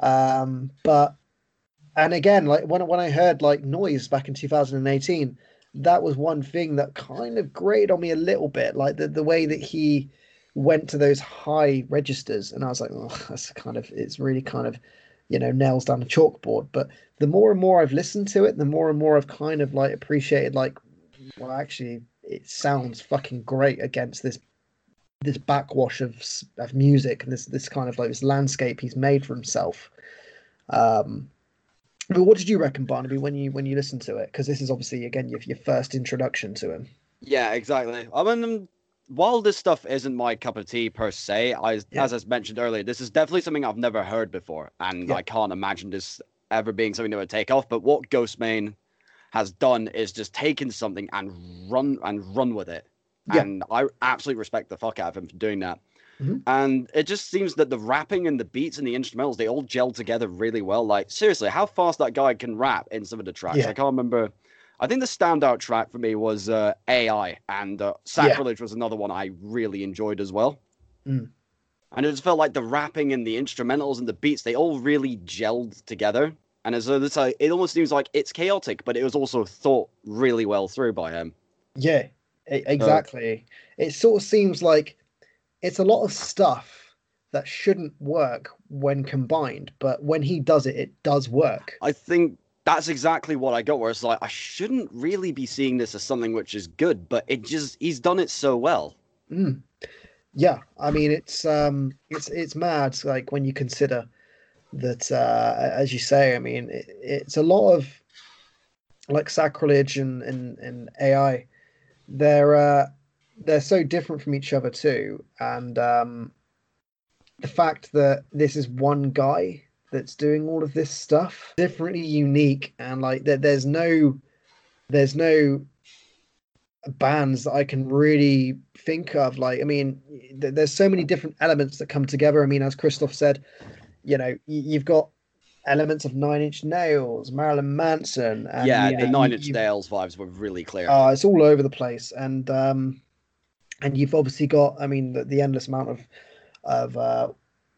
But, and again, like when I heard like Noise back in 2018, that was one thing that kind of grated on me a little bit. Like the way that he went to those high registers. And I was like, oh, that's kind of, it's really kind of, you know, nails down a chalkboard. But the more and more I've listened to it, the more and more I've kind of like appreciated, like, well, actually, it sounds fucking great against this backwash of music and this kind of like this landscape he's made for himself. But what did you reckon, Barnaby, when you listened to it? Because this is obviously again your first introduction to him. Yeah, exactly. I mean, while this stuff isn't my cup of tea per se, as I mentioned earlier, this is definitely something I've never heard before, and I can't imagine this ever being something that would take off. But what Ghostemane has done is just taken something and run with it. Yeah. And I absolutely respect the fuck out of him for doing that. Mm-hmm. And it just seems that the rapping and the beats and the instrumentals, they all gel together really well. Like, seriously, how fast that guy can rap in some of the tracks. Yeah. I can't remember. I think the standout track for me was AI, and Sacrilege was another one I really enjoyed as well. Mm. And it just felt like the rapping and the instrumentals and the beats, they all really gelled together. And so this, it almost seems like it's chaotic, but it was also thought really well through by him. Yeah, exactly. It sort of seems like it's a lot of stuff that shouldn't work when combined, but when he does it, it does work. I think that's exactly what I got, where it's like, I shouldn't really be seeing this as something which is good, but it just, he's done it so well. Mm. Yeah, I mean, it's mad, like, when you consider that, as you say, I mean, it's a lot of, like, Sacrilege and AI, they're so different from each other too, and the fact that this is one guy that's doing all of this stuff, differently unique, and like there's no bands that I can really think of. Like, I mean, there's so many different elements that come together. I mean, as Christoph said, you know, you've got elements of Nine Inch Nails, Marilyn Manson, and the Nine Inch Nails vibes were really clear. It's all over the place, and you've obviously got, I mean, the endless amount of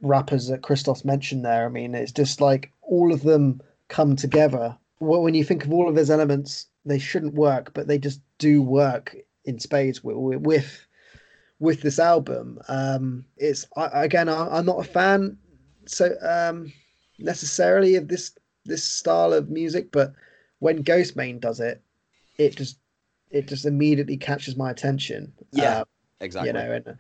rappers that Christos mentioned there. I mean, it's just like all of them come together. Well, when you think of all of those elements, they shouldn't work, but they just do work in spades with this album. I'm not a fan, so. Necessarily of this style of music, but when Ghostemane does it, it just immediately catches my attention. Exactly. You know, and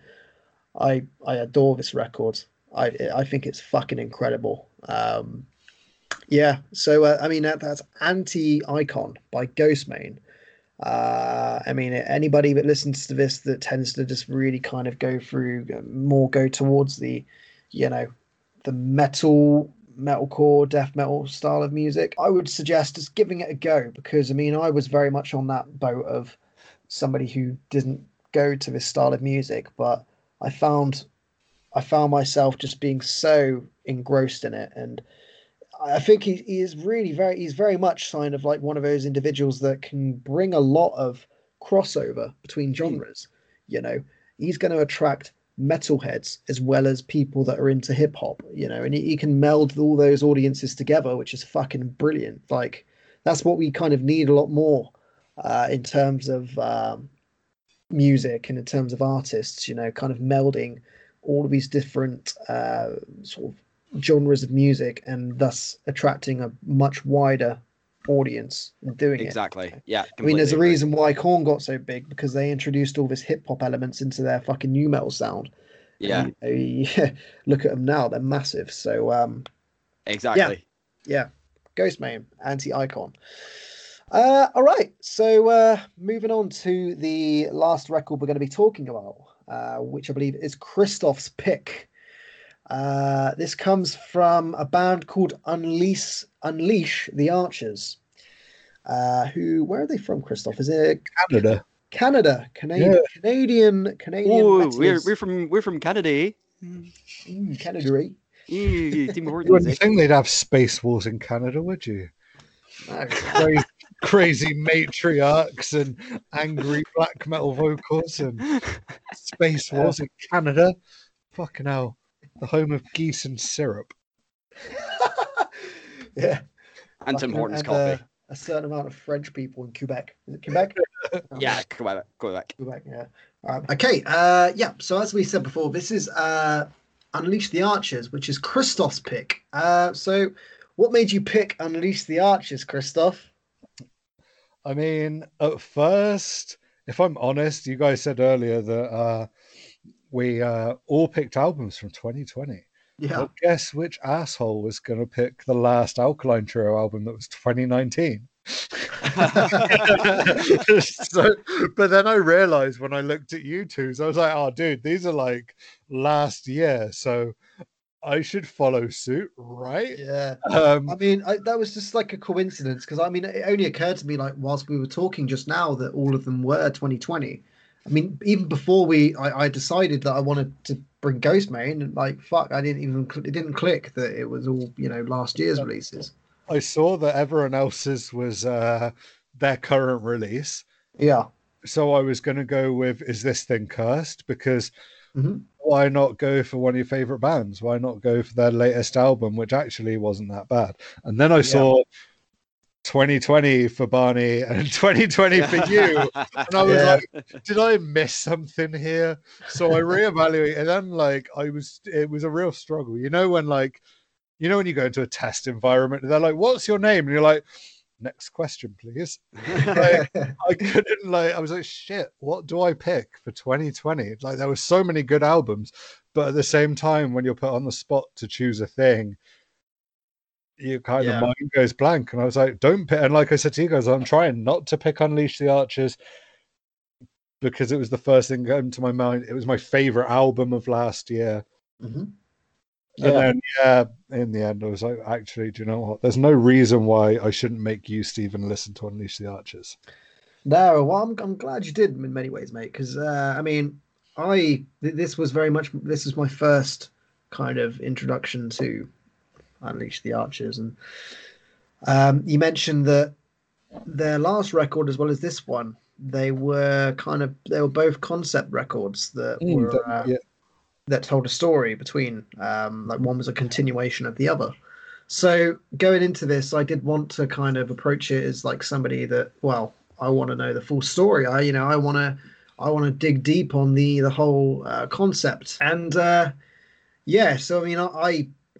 I adore this record. I think it's fucking incredible. I mean, that's Anti-Icon by Ghostemane. I mean, anybody that listens to this that tends to just really kind of go towards the, you know, the metalcore, death metal style of music, I would suggest just giving it a go, because I mean, I was very much on that boat of somebody who didn't go to this style of music, but I found myself just being so engrossed in it. And I think he is really he's very much kind of like one of those individuals that can bring a lot of crossover between genres. You know, he's going to attract metalheads as well as people that are into hip-hop, you know, and he can meld all those audiences together, which is fucking brilliant. Like, that's what we kind of need a lot more in terms of music and in terms of artists, you know, kind of melding all of these different sort of genres of music and thus attracting a much wider audience and doing exactly. It. Exactly. Yeah. I mean, there's a reason why Corn got so big, because they introduced all this hip hop elements into their fucking new metal sound. Yeah. And, look at them now; they're massive. So. Exactly. Yeah. Ghostemane, Anti-Icon. All right. So moving on to the last record we're going to be talking about, which I believe is Christoph's pick. This comes from a band called Unleash the Archers. Where are they from, Christoph? Is it Canada? Canadian. Ooh, we're from Canada. Canada. You wouldn't think they'd have space wars in Canada, would you? No. Crazy matriarchs and angry black metal vocals and space wars in Canada. Fucking hell. The home of geese and syrup. Yeah. And Tim Hortons coffee. A certain amount of French people in Quebec. Is it Quebec? Yeah, Quebec, yeah. Okay, so as we said before, this is Unleash the Archers, which is Christoph's pick. So what made you pick Unleash the Archers, Christoph? I mean, at first, if I'm honest, you guys said earlier that we all picked albums from 2020. Yeah. Well, guess which asshole was going to pick the last Alkaline Trio album that was 2019? So, but then I realized when I looked at you two, so I was like, oh, dude, these are like last year. So I should follow suit, right? Yeah. I mean, that was just like a coincidence because, I mean, it only occurred to me like whilst we were talking just now that all of them were 2020. I mean, even before I decided that I wanted to bring Ghostemane, and like, fuck, it didn't click that it was all, you know, last year's releases. I saw that everyone else's was their current release. Yeah. So I was going to go with, is this thing cursed? Because why not go for one of your favorite bands? Why not go for their latest album, which actually wasn't that bad? And then I saw 2020 for Barney and 2020 for you. And I was like, did I miss something here? So I reevaluated. And then like, it was a real struggle. You know, when you go into a test environment, they're like, what's your name? And you're like, next question, please. Like, I couldn't, like, I was like, shit, what do I pick for 2020? Like, there were so many good albums, but at the same time, when you're put on the spot to choose a thing, you kind of mind goes blank. And I was like, don't pick. And like I said to you guys, I'm trying not to pick Unleash the Archers because it was the first thing that came to my mind. It was my favorite album of last year. Mm-hmm. And then, in the end, I was like, actually, do you know what? There's no reason why I shouldn't make you, Stephen, listen to Unleash the Archers. No, well, I'm glad you did in many ways, mate, because, I mean, this was my first kind of introduction to Unleash the Archers. And you mentioned that their last record, as well as this one, they were both concept records that were... that told a story between like one was a continuation of the other. So going into this, I did want to kind of approach it as like somebody that, well, I want to know the full story. I want to dig deep on the whole concept. And so I mean,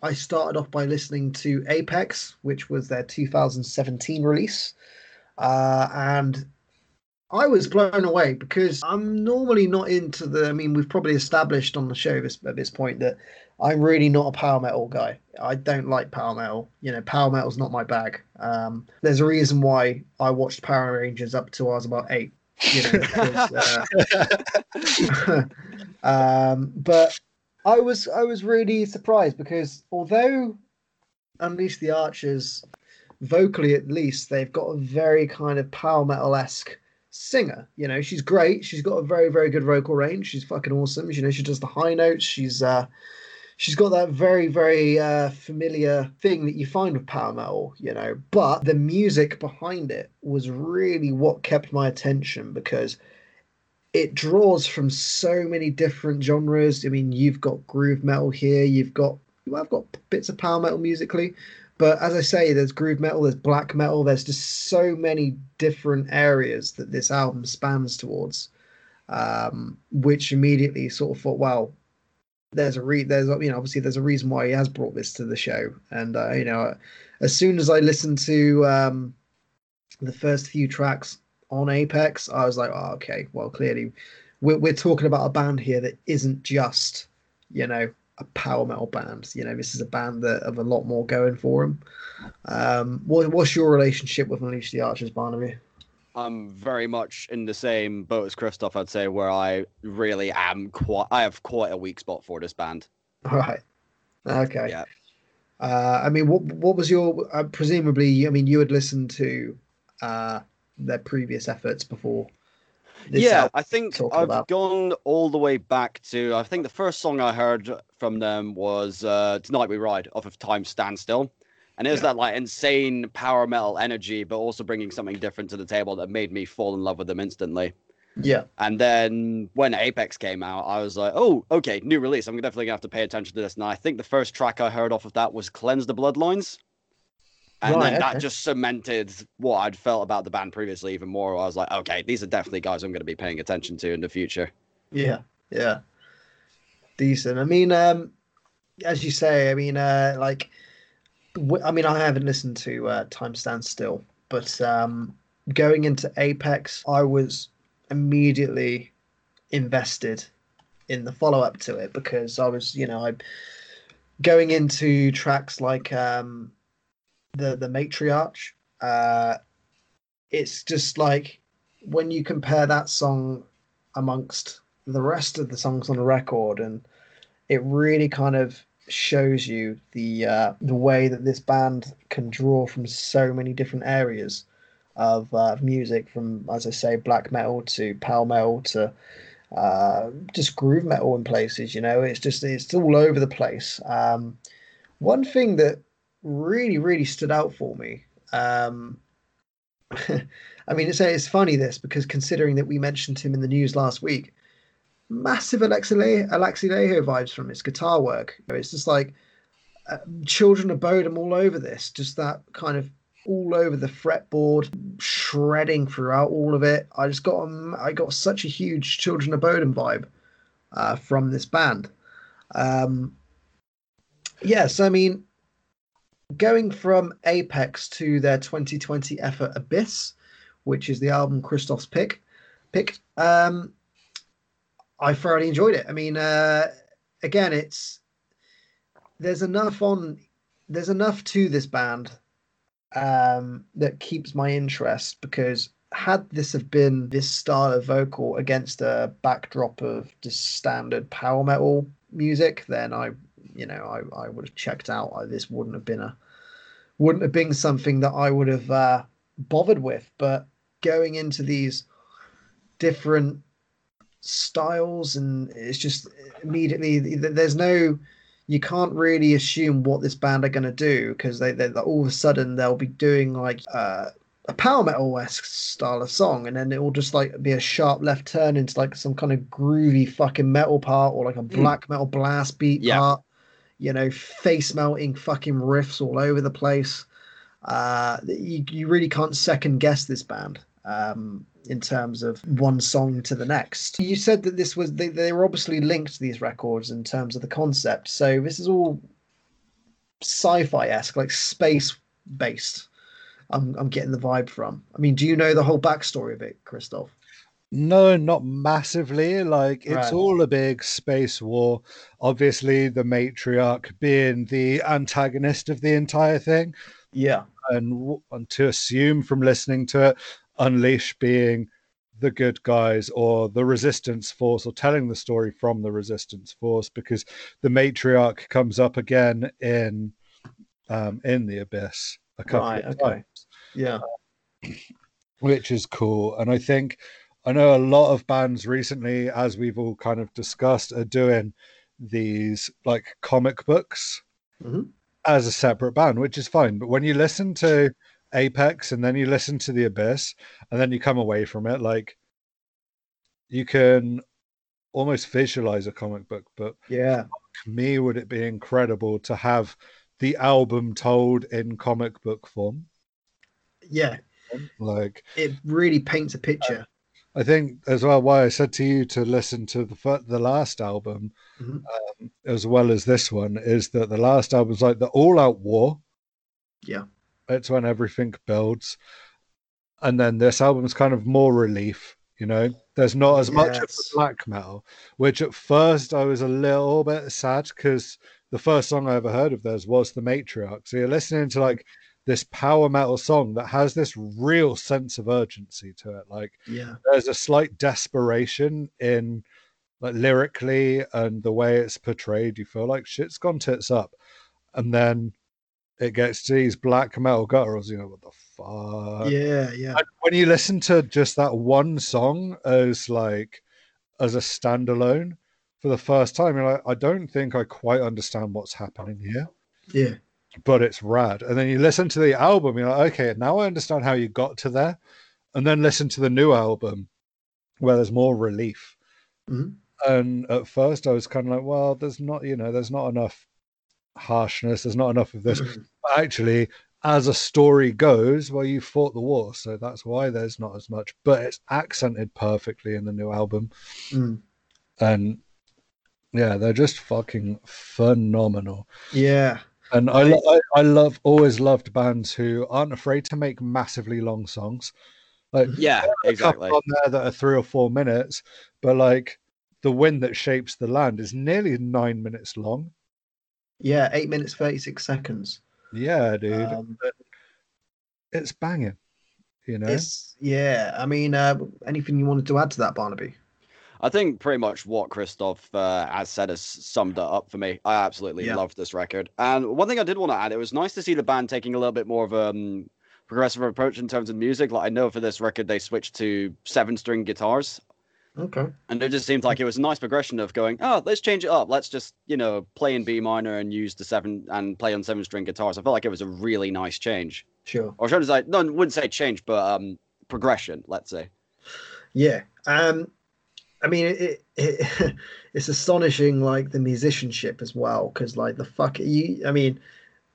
I started off by listening to Apex, which was their 2017 release, and I was blown away because I'm normally not into we've probably established on the show at this point that I'm really not a power metal guy. I don't like power metal. You know, power metal's not my bag. There's a reason why I watched Power Rangers up till I was about 8. You know, but I was really surprised because although Unleash the Archers, vocally at least, they've got a very kind of power metal-esque singer. You know, she's great, she's got a very, very good vocal range, she's fucking awesome, you know, she does the high notes, she's got that very, very familiar thing that you find with power metal, you know, but the music behind it was really what kept my attention because it draws from so many different genres. I mean, you've got groove metal here, I've got bits of power metal musically. But as I say, there's groove metal, there's black metal, there's just so many different areas that this album spans towards, which immediately sort of thought, well, there's a reason why he has brought this to the show. And you know, as soon as I listened to the first few tracks on Apex, I was like, oh, okay, well, clearly we're talking about a band here that isn't just, you know, a power metal band. You know, this is a band that have a lot more going for them. What's your relationship with Unleash the Archers, Barnaby? I'm very much in the same boat as Christoph, I'd say, where I really am I have quite a weak spot for this band. All right. Okay. Yeah. I mean, what was your presumably? I mean, you had listened to their previous efforts before. I think I've gone all the way back to, I think the first song I heard from them was Tonight We Ride off of Time Stand Still. And it was that like insane power metal energy, but also bringing something different to the table that made me fall in love with them instantly. Yeah. And then when Apex came out, I was like, oh, okay, new release. I'm definitely going to have to pay attention to this. And I think the first track I heard off of that was Cleanse the Bloodlines. And then that just cemented what I'd felt about the band previously even more. I was like, okay, these are definitely guys I'm going to be paying attention to in the future. Yeah, yeah. Decent. I mean, as you say, I mean, I haven't listened to Time Stands Still, but going into Apex, I was immediately invested in the follow-up to it, because I was, you know, I'm going into tracks like the Matriarch. It's just like when you compare that song amongst the rest of the songs on the record, and it really kind of shows you the way that this band can draw from so many different areas of music, from, as I say, black metal to power metal to just groove metal in places. You know, it's just, it's all over the place. One thing that really stood out for me, I mean, it's funny this, because considering that we mentioned him in the news last week, massive Alexi Laiho vibes from his guitar work. It's just like Children of Bodom all over this, just that kind of all over the fretboard, shredding throughout all of it. I just got such a huge Children of Bodom vibe from this band. Yes, I mean, going from Apex to their 2020 effort Abyss, which is the album Christoph's picked, I thoroughly enjoyed it. I mean, again, there's enough to this band that keeps my interest, because had this have been this style of vocal against a backdrop of just standard power metal music, then I would have checked out. This wouldn't have been something that I would have bothered with. But going into these different styles, and it's just immediately, you can't really assume what this band are going to do, because they all of a sudden they'll be doing like a power metal-esque style of song, and then it will just like be a sharp left turn into like some kind of groovy fucking metal part, or like a black metal blast beat part, you know, face melting fucking riffs all over the place. You really can't second guess this band in terms of one song to the next. You said that this was they were obviously linked to these records in terms of the concept, so this is all sci-fi-esque, like space based. I'm getting the vibe from. I mean, do you know the whole backstory of it, Christoph? No, not massively. Like, it's all a big space war. Obviously, the Matriarch being the antagonist of the entire thing. Yeah. And to assume from listening to it, Unleash being the good guys, or the resistance force, or telling the story from the resistance force, because the Matriarch comes up again in the Abyss a couple of times. Yeah. Which is cool. And I know a lot of bands recently, as we've all kind of discussed, are doing these like comic books as a separate band, which is fine. But when you listen to Apex and then you listen to the Abyss and then you come away from it, like, you can almost visualize a comic book. But to me, would it be incredible to have the album told in comic book form? Yeah, like, it really paints a picture. I think as well why I said to you to listen to the last album as well as this one, is that the last album's like the all-out war. Yeah, it's when everything builds, and then this album's kind of more relief. You know, there's not as much of the black metal, which at first I was a little bit sad, because the first song I ever heard of theirs was The Matriarch. So you're listening to like this power metal song that has this real sense of urgency to it. Like, there's a slight desperation in, like, lyrically and the way it's portrayed. You feel like shit's gone tits up. And then it gets to these black metal gutturals. You know, what the fuck? Yeah, yeah. And when you listen to just that one song as a standalone, for the first time, you're like, I don't think I quite understand what's happening here. Yeah. But it's rad. And then you listen to the album, you're like, okay, now I understand how you got to there. And then listen to the new album where there's more relief. And at first I was kind of like, well, there's not enough harshness. There's not enough of this. But actually, as a story goes, well, you fought the war, so that's why there's not as much. But it's accented perfectly in the new album. And yeah, they're just fucking phenomenal. Yeah. And I always loved bands who aren't afraid to make massively long songs. Like, yeah, exactly. On there that are 3 or 4 minutes, but like The Wind That Shapes the Land is nearly 9 minutes long. Yeah, 8 minutes 36 seconds. Yeah, dude, it's banging. You know, it's, yeah. I mean, anything you wanted to add to that, Barnaby? I think pretty much what Christoph has said has summed it up for me. I absolutely loved this record. And one thing I did want to add, it was nice to see the band taking a little bit more of a progressive approach in terms of music. Like, I know for this record, they switched to 7-string guitars. Okay. And it just seemed like it was a nice progression of going, oh, let's change it up. Let's just, you know, play in B minor and use the 7 and play on 7-string guitars. I felt like it was a really nice change. Sure. Or should I say, no, I wouldn't say change, but progression, let's say. Yeah. I mean, it's astonishing, like, the musicianship as well, because, like, the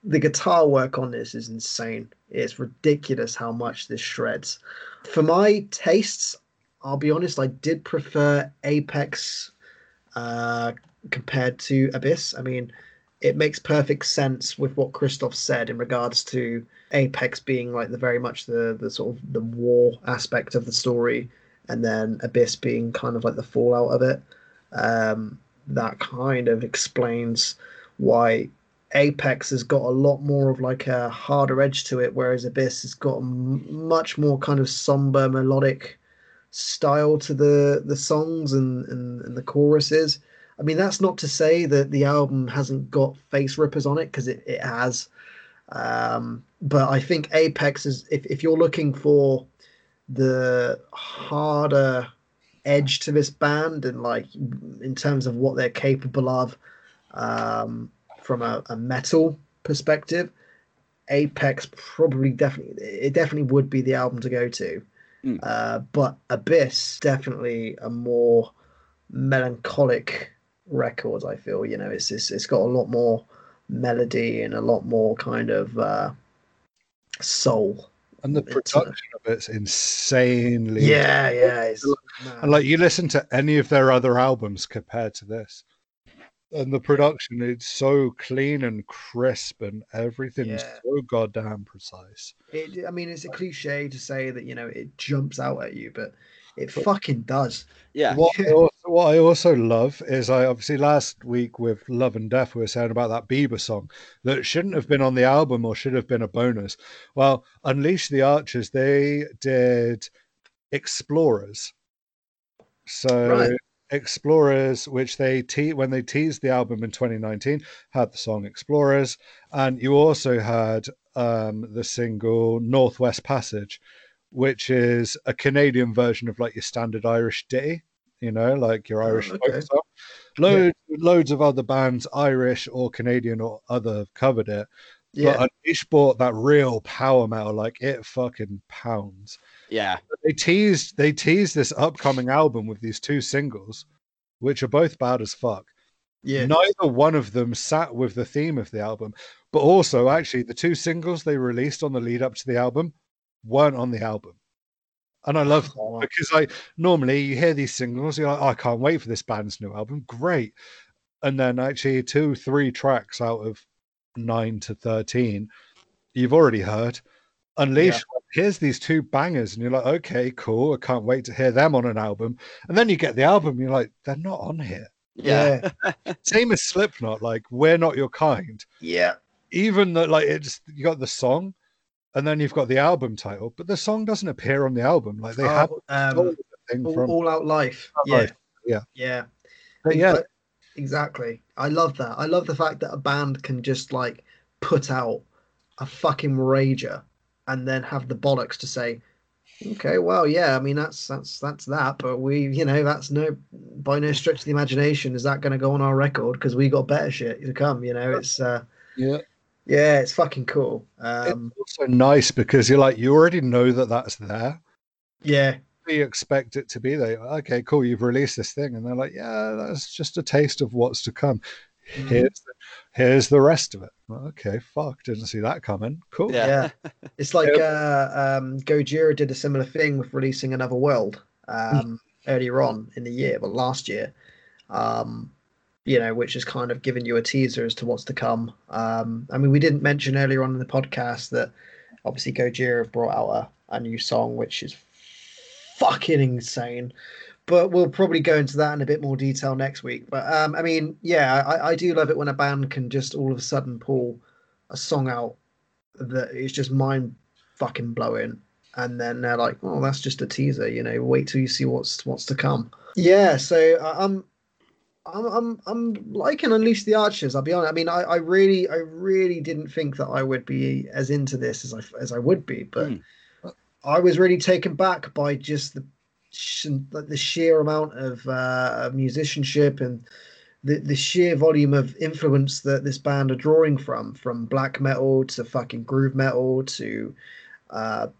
guitar work on this is insane. It's ridiculous how much this shreds. For my tastes, I'll be honest, I did prefer Apex compared to Abyss. I mean, it makes perfect sense with what Christoph said in regards to Apex being like very much the sort of the war aspect of the story, and then Abyss being kind of like the fallout of it. That kind of explains why Apex has got a lot more of like a harder edge to it, whereas Abyss has got a much more kind of somber, melodic style to the songs and the choruses. I mean, that's not to say that the album hasn't got face rippers on it, because it has. But I think Apex is, if you're looking for the harder edge to this band and like in terms of what they're capable of from a metal perspective, Apex definitely would be the album to go to. But Abyss, definitely a more melancholic record, I feel. You know, it's got a lot more melody and a lot more kind of soul. And the production of it's insanely... Yeah. And like, you listen to any of their other albums compared to this, and the production is so clean and crisp, and everything's so goddamn precise. I mean, it's a cliche to say that, you know, it jumps out at you, but it fucking does. Yeah. What I also love is, I obviously last week with Love and Death, we were saying about that Bieber song that shouldn't have been on the album or should have been a bonus. Well, Unleash the Archers, they did Explorers. So... Right. Explorers, which they when they teased the album in 2019, had the song Explorers, and you also had the single Northwest Passage, which is a Canadian version of like your standard Irish ditty, you know, like your Irish folk song. Loads of other bands, Irish or Canadian or other, have covered it. Yeah. But Unleash bought that real power metal, like it fucking pounds. Yeah. They teased this upcoming album with these 2 singles, which are both bad as fuck. Yeah. Neither one of them sat with the theme of the album, but also actually the 2 singles they released on the lead up to the album weren't on the album. And I love that, because like normally you hear these singles, you're like, oh, I can't wait for this band's new album. Great. And then actually 2-3 tracks out of 9 to 13 you've already heard. Unleash, here's these 2 bangers, and you're like, okay, cool, I can't wait to hear them on an album. And then you get the album, you're like, they're not on here. Same as Slipknot, like We're Not Your Kind. Even though, like, it's, you got the song and then you've got the album title, but the song doesn't appear on the album. Like, they have All Out Life. Exactly. I love that. I love the fact that a band can just like put out a fucking rager and then have the bollocks to say, okay, well, yeah, I mean, that's that, but we, you know, that's no, by no stretch of the imagination is that going to go on our record, because we got better shit to come, you know. It's it's fucking cool. It's also nice because you're like, you already know that that's there. Yeah. You expect it to be there. Okay, cool, you've released this thing, and they're like, yeah, that's just a taste of what's to come. Here's the rest of it. Okay, fuck, didn't see that coming. Cool. It's like Gojira did a similar thing with releasing Another World earlier on in the year, but last year, you know, which is kind of giving you a teaser as to what's to come. I mean, we didn't mention earlier on in the podcast that obviously Gojira have brought out a new song, which is fucking insane. But we'll probably go into that in a bit more detail next week. But I mean, yeah, I do love it when a band can just all of a sudden pull a song out that is just mind fucking blowing, and then they're like, "Oh, that's just a teaser," you know. Wait till you see what's to come. Yeah, so I'm liking Unleash the Archers. I'll be honest. I mean, I really didn't think that I would be as into this as I would be, but I was really taken back by just the sheer amount of musicianship and the sheer volume of influence that this band are drawing from black metal to fucking groove metal to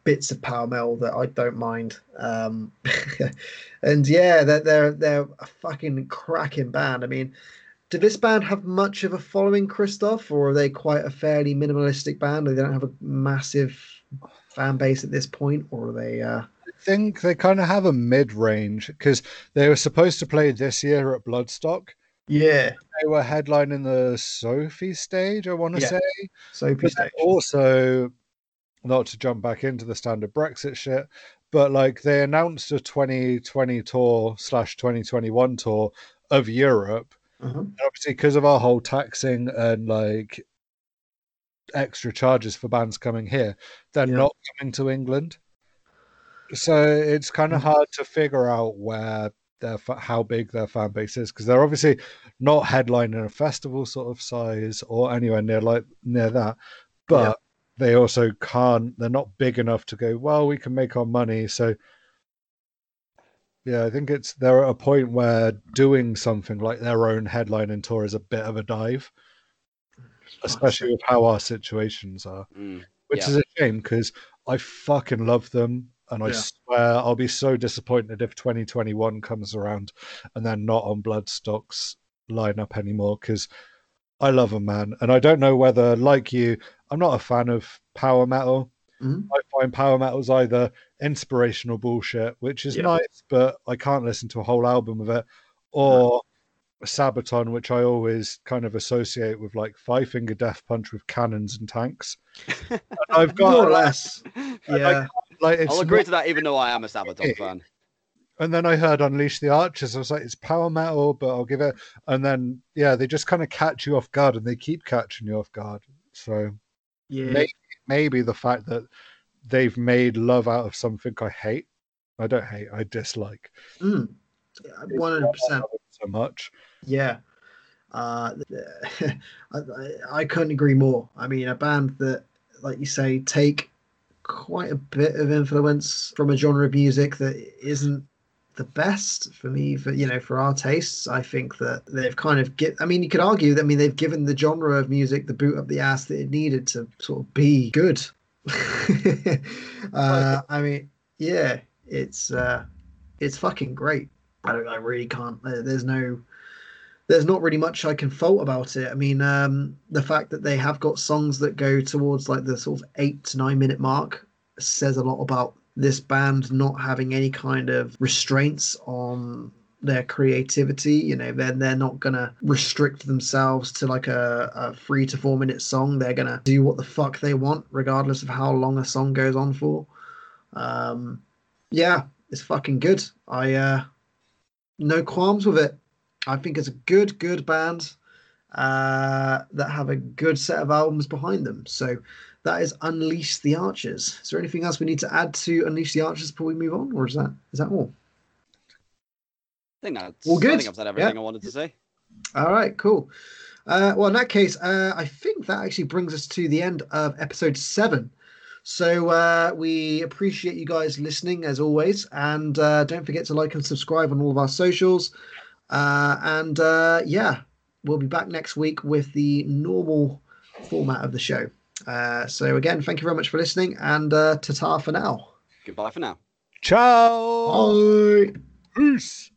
bits of power metal that I don't mind. And yeah, they're a fucking cracking band. I mean, did this band have much of a following, Christoph, or are they quite a fairly minimalistic band? They don't have a massive fan base at this point, or are they... I think they kind of have a mid-range, because they were supposed to play this year at Bloodstock. Yeah, they were headlining the Sophie stage, I want to say. Sophie stage. Also, not to jump back into the standard Brexit shit, but like they announced a 2020 tour / 2021 tour of Europe. Mm-hmm. And obviously, because of our whole taxing and like extra charges for bands coming here, they're not coming to England. So it's kind of hard to figure out where how big their fan base is, because they're obviously not headlining a festival sort of size or anywhere near that. But they also can't. They're not big enough to go, well, we can make our money. So yeah, I think they're at a point where doing something like their own headlining tour is a bit of a dive, especially with how our situations are, which is a shame because I fucking love them. And I swear I'll be so disappointed if 2021 comes around and they're not on Bloodstock's lineup anymore, because I love them, man. And I don't know whether, like you, I'm not a fan of power metal. Mm-hmm. I find power metal's either inspirational bullshit, which is nice, but I can't listen to a whole album of it, or Sabaton, which I always kind of associate with like Five Finger Death Punch with cannons and tanks. And I've got more or less. Yeah. Like, I'll agree to that, even though I am a Sabaton fan. And then I heard Unleash the Archers. I was like, it's power metal, but I'll give it. And then, yeah, they just kind of catch you off guard, and they keep catching you off guard. So maybe the fact that they've made love out of something I dislike. 100%. So much. Yeah. I couldn't agree more. I mean, a band that, like you say, take quite a bit of influence from a genre of music that isn't the best for me, for our tastes. I think that they've kind of you could argue that they've given the genre of music the boot up the ass that it needed to sort of be good. It's fucking great. I really can't. There's not really much I can fault about it. I mean, the fact that they have got songs that go towards like the sort of 8 to 9 minute mark says a lot about this band not having any kind of restraints on their creativity. You know, they're not going to restrict themselves to like a 3 to 4 minute song. They're going to do what the fuck they want, regardless of how long a song goes on for. Yeah, it's fucking good. I no qualms with it. I think it's a good band that have a good set of albums behind them. So that is Unleash the Archers. Is there anything else we need to add to Unleash the Archers before we move on, or is that all? I think that's all good. I think I've said everything I wanted to say. All right, cool. Well, in that case, I think that actually brings us to the end of episode 7. So we appreciate you guys listening as always, and don't forget to like and subscribe on all of our socials. We'll be back next week with the normal format of the show. So again, thank you very much for listening, and ta-ta for now. Goodbye for now. Ciao. Bye. Peace.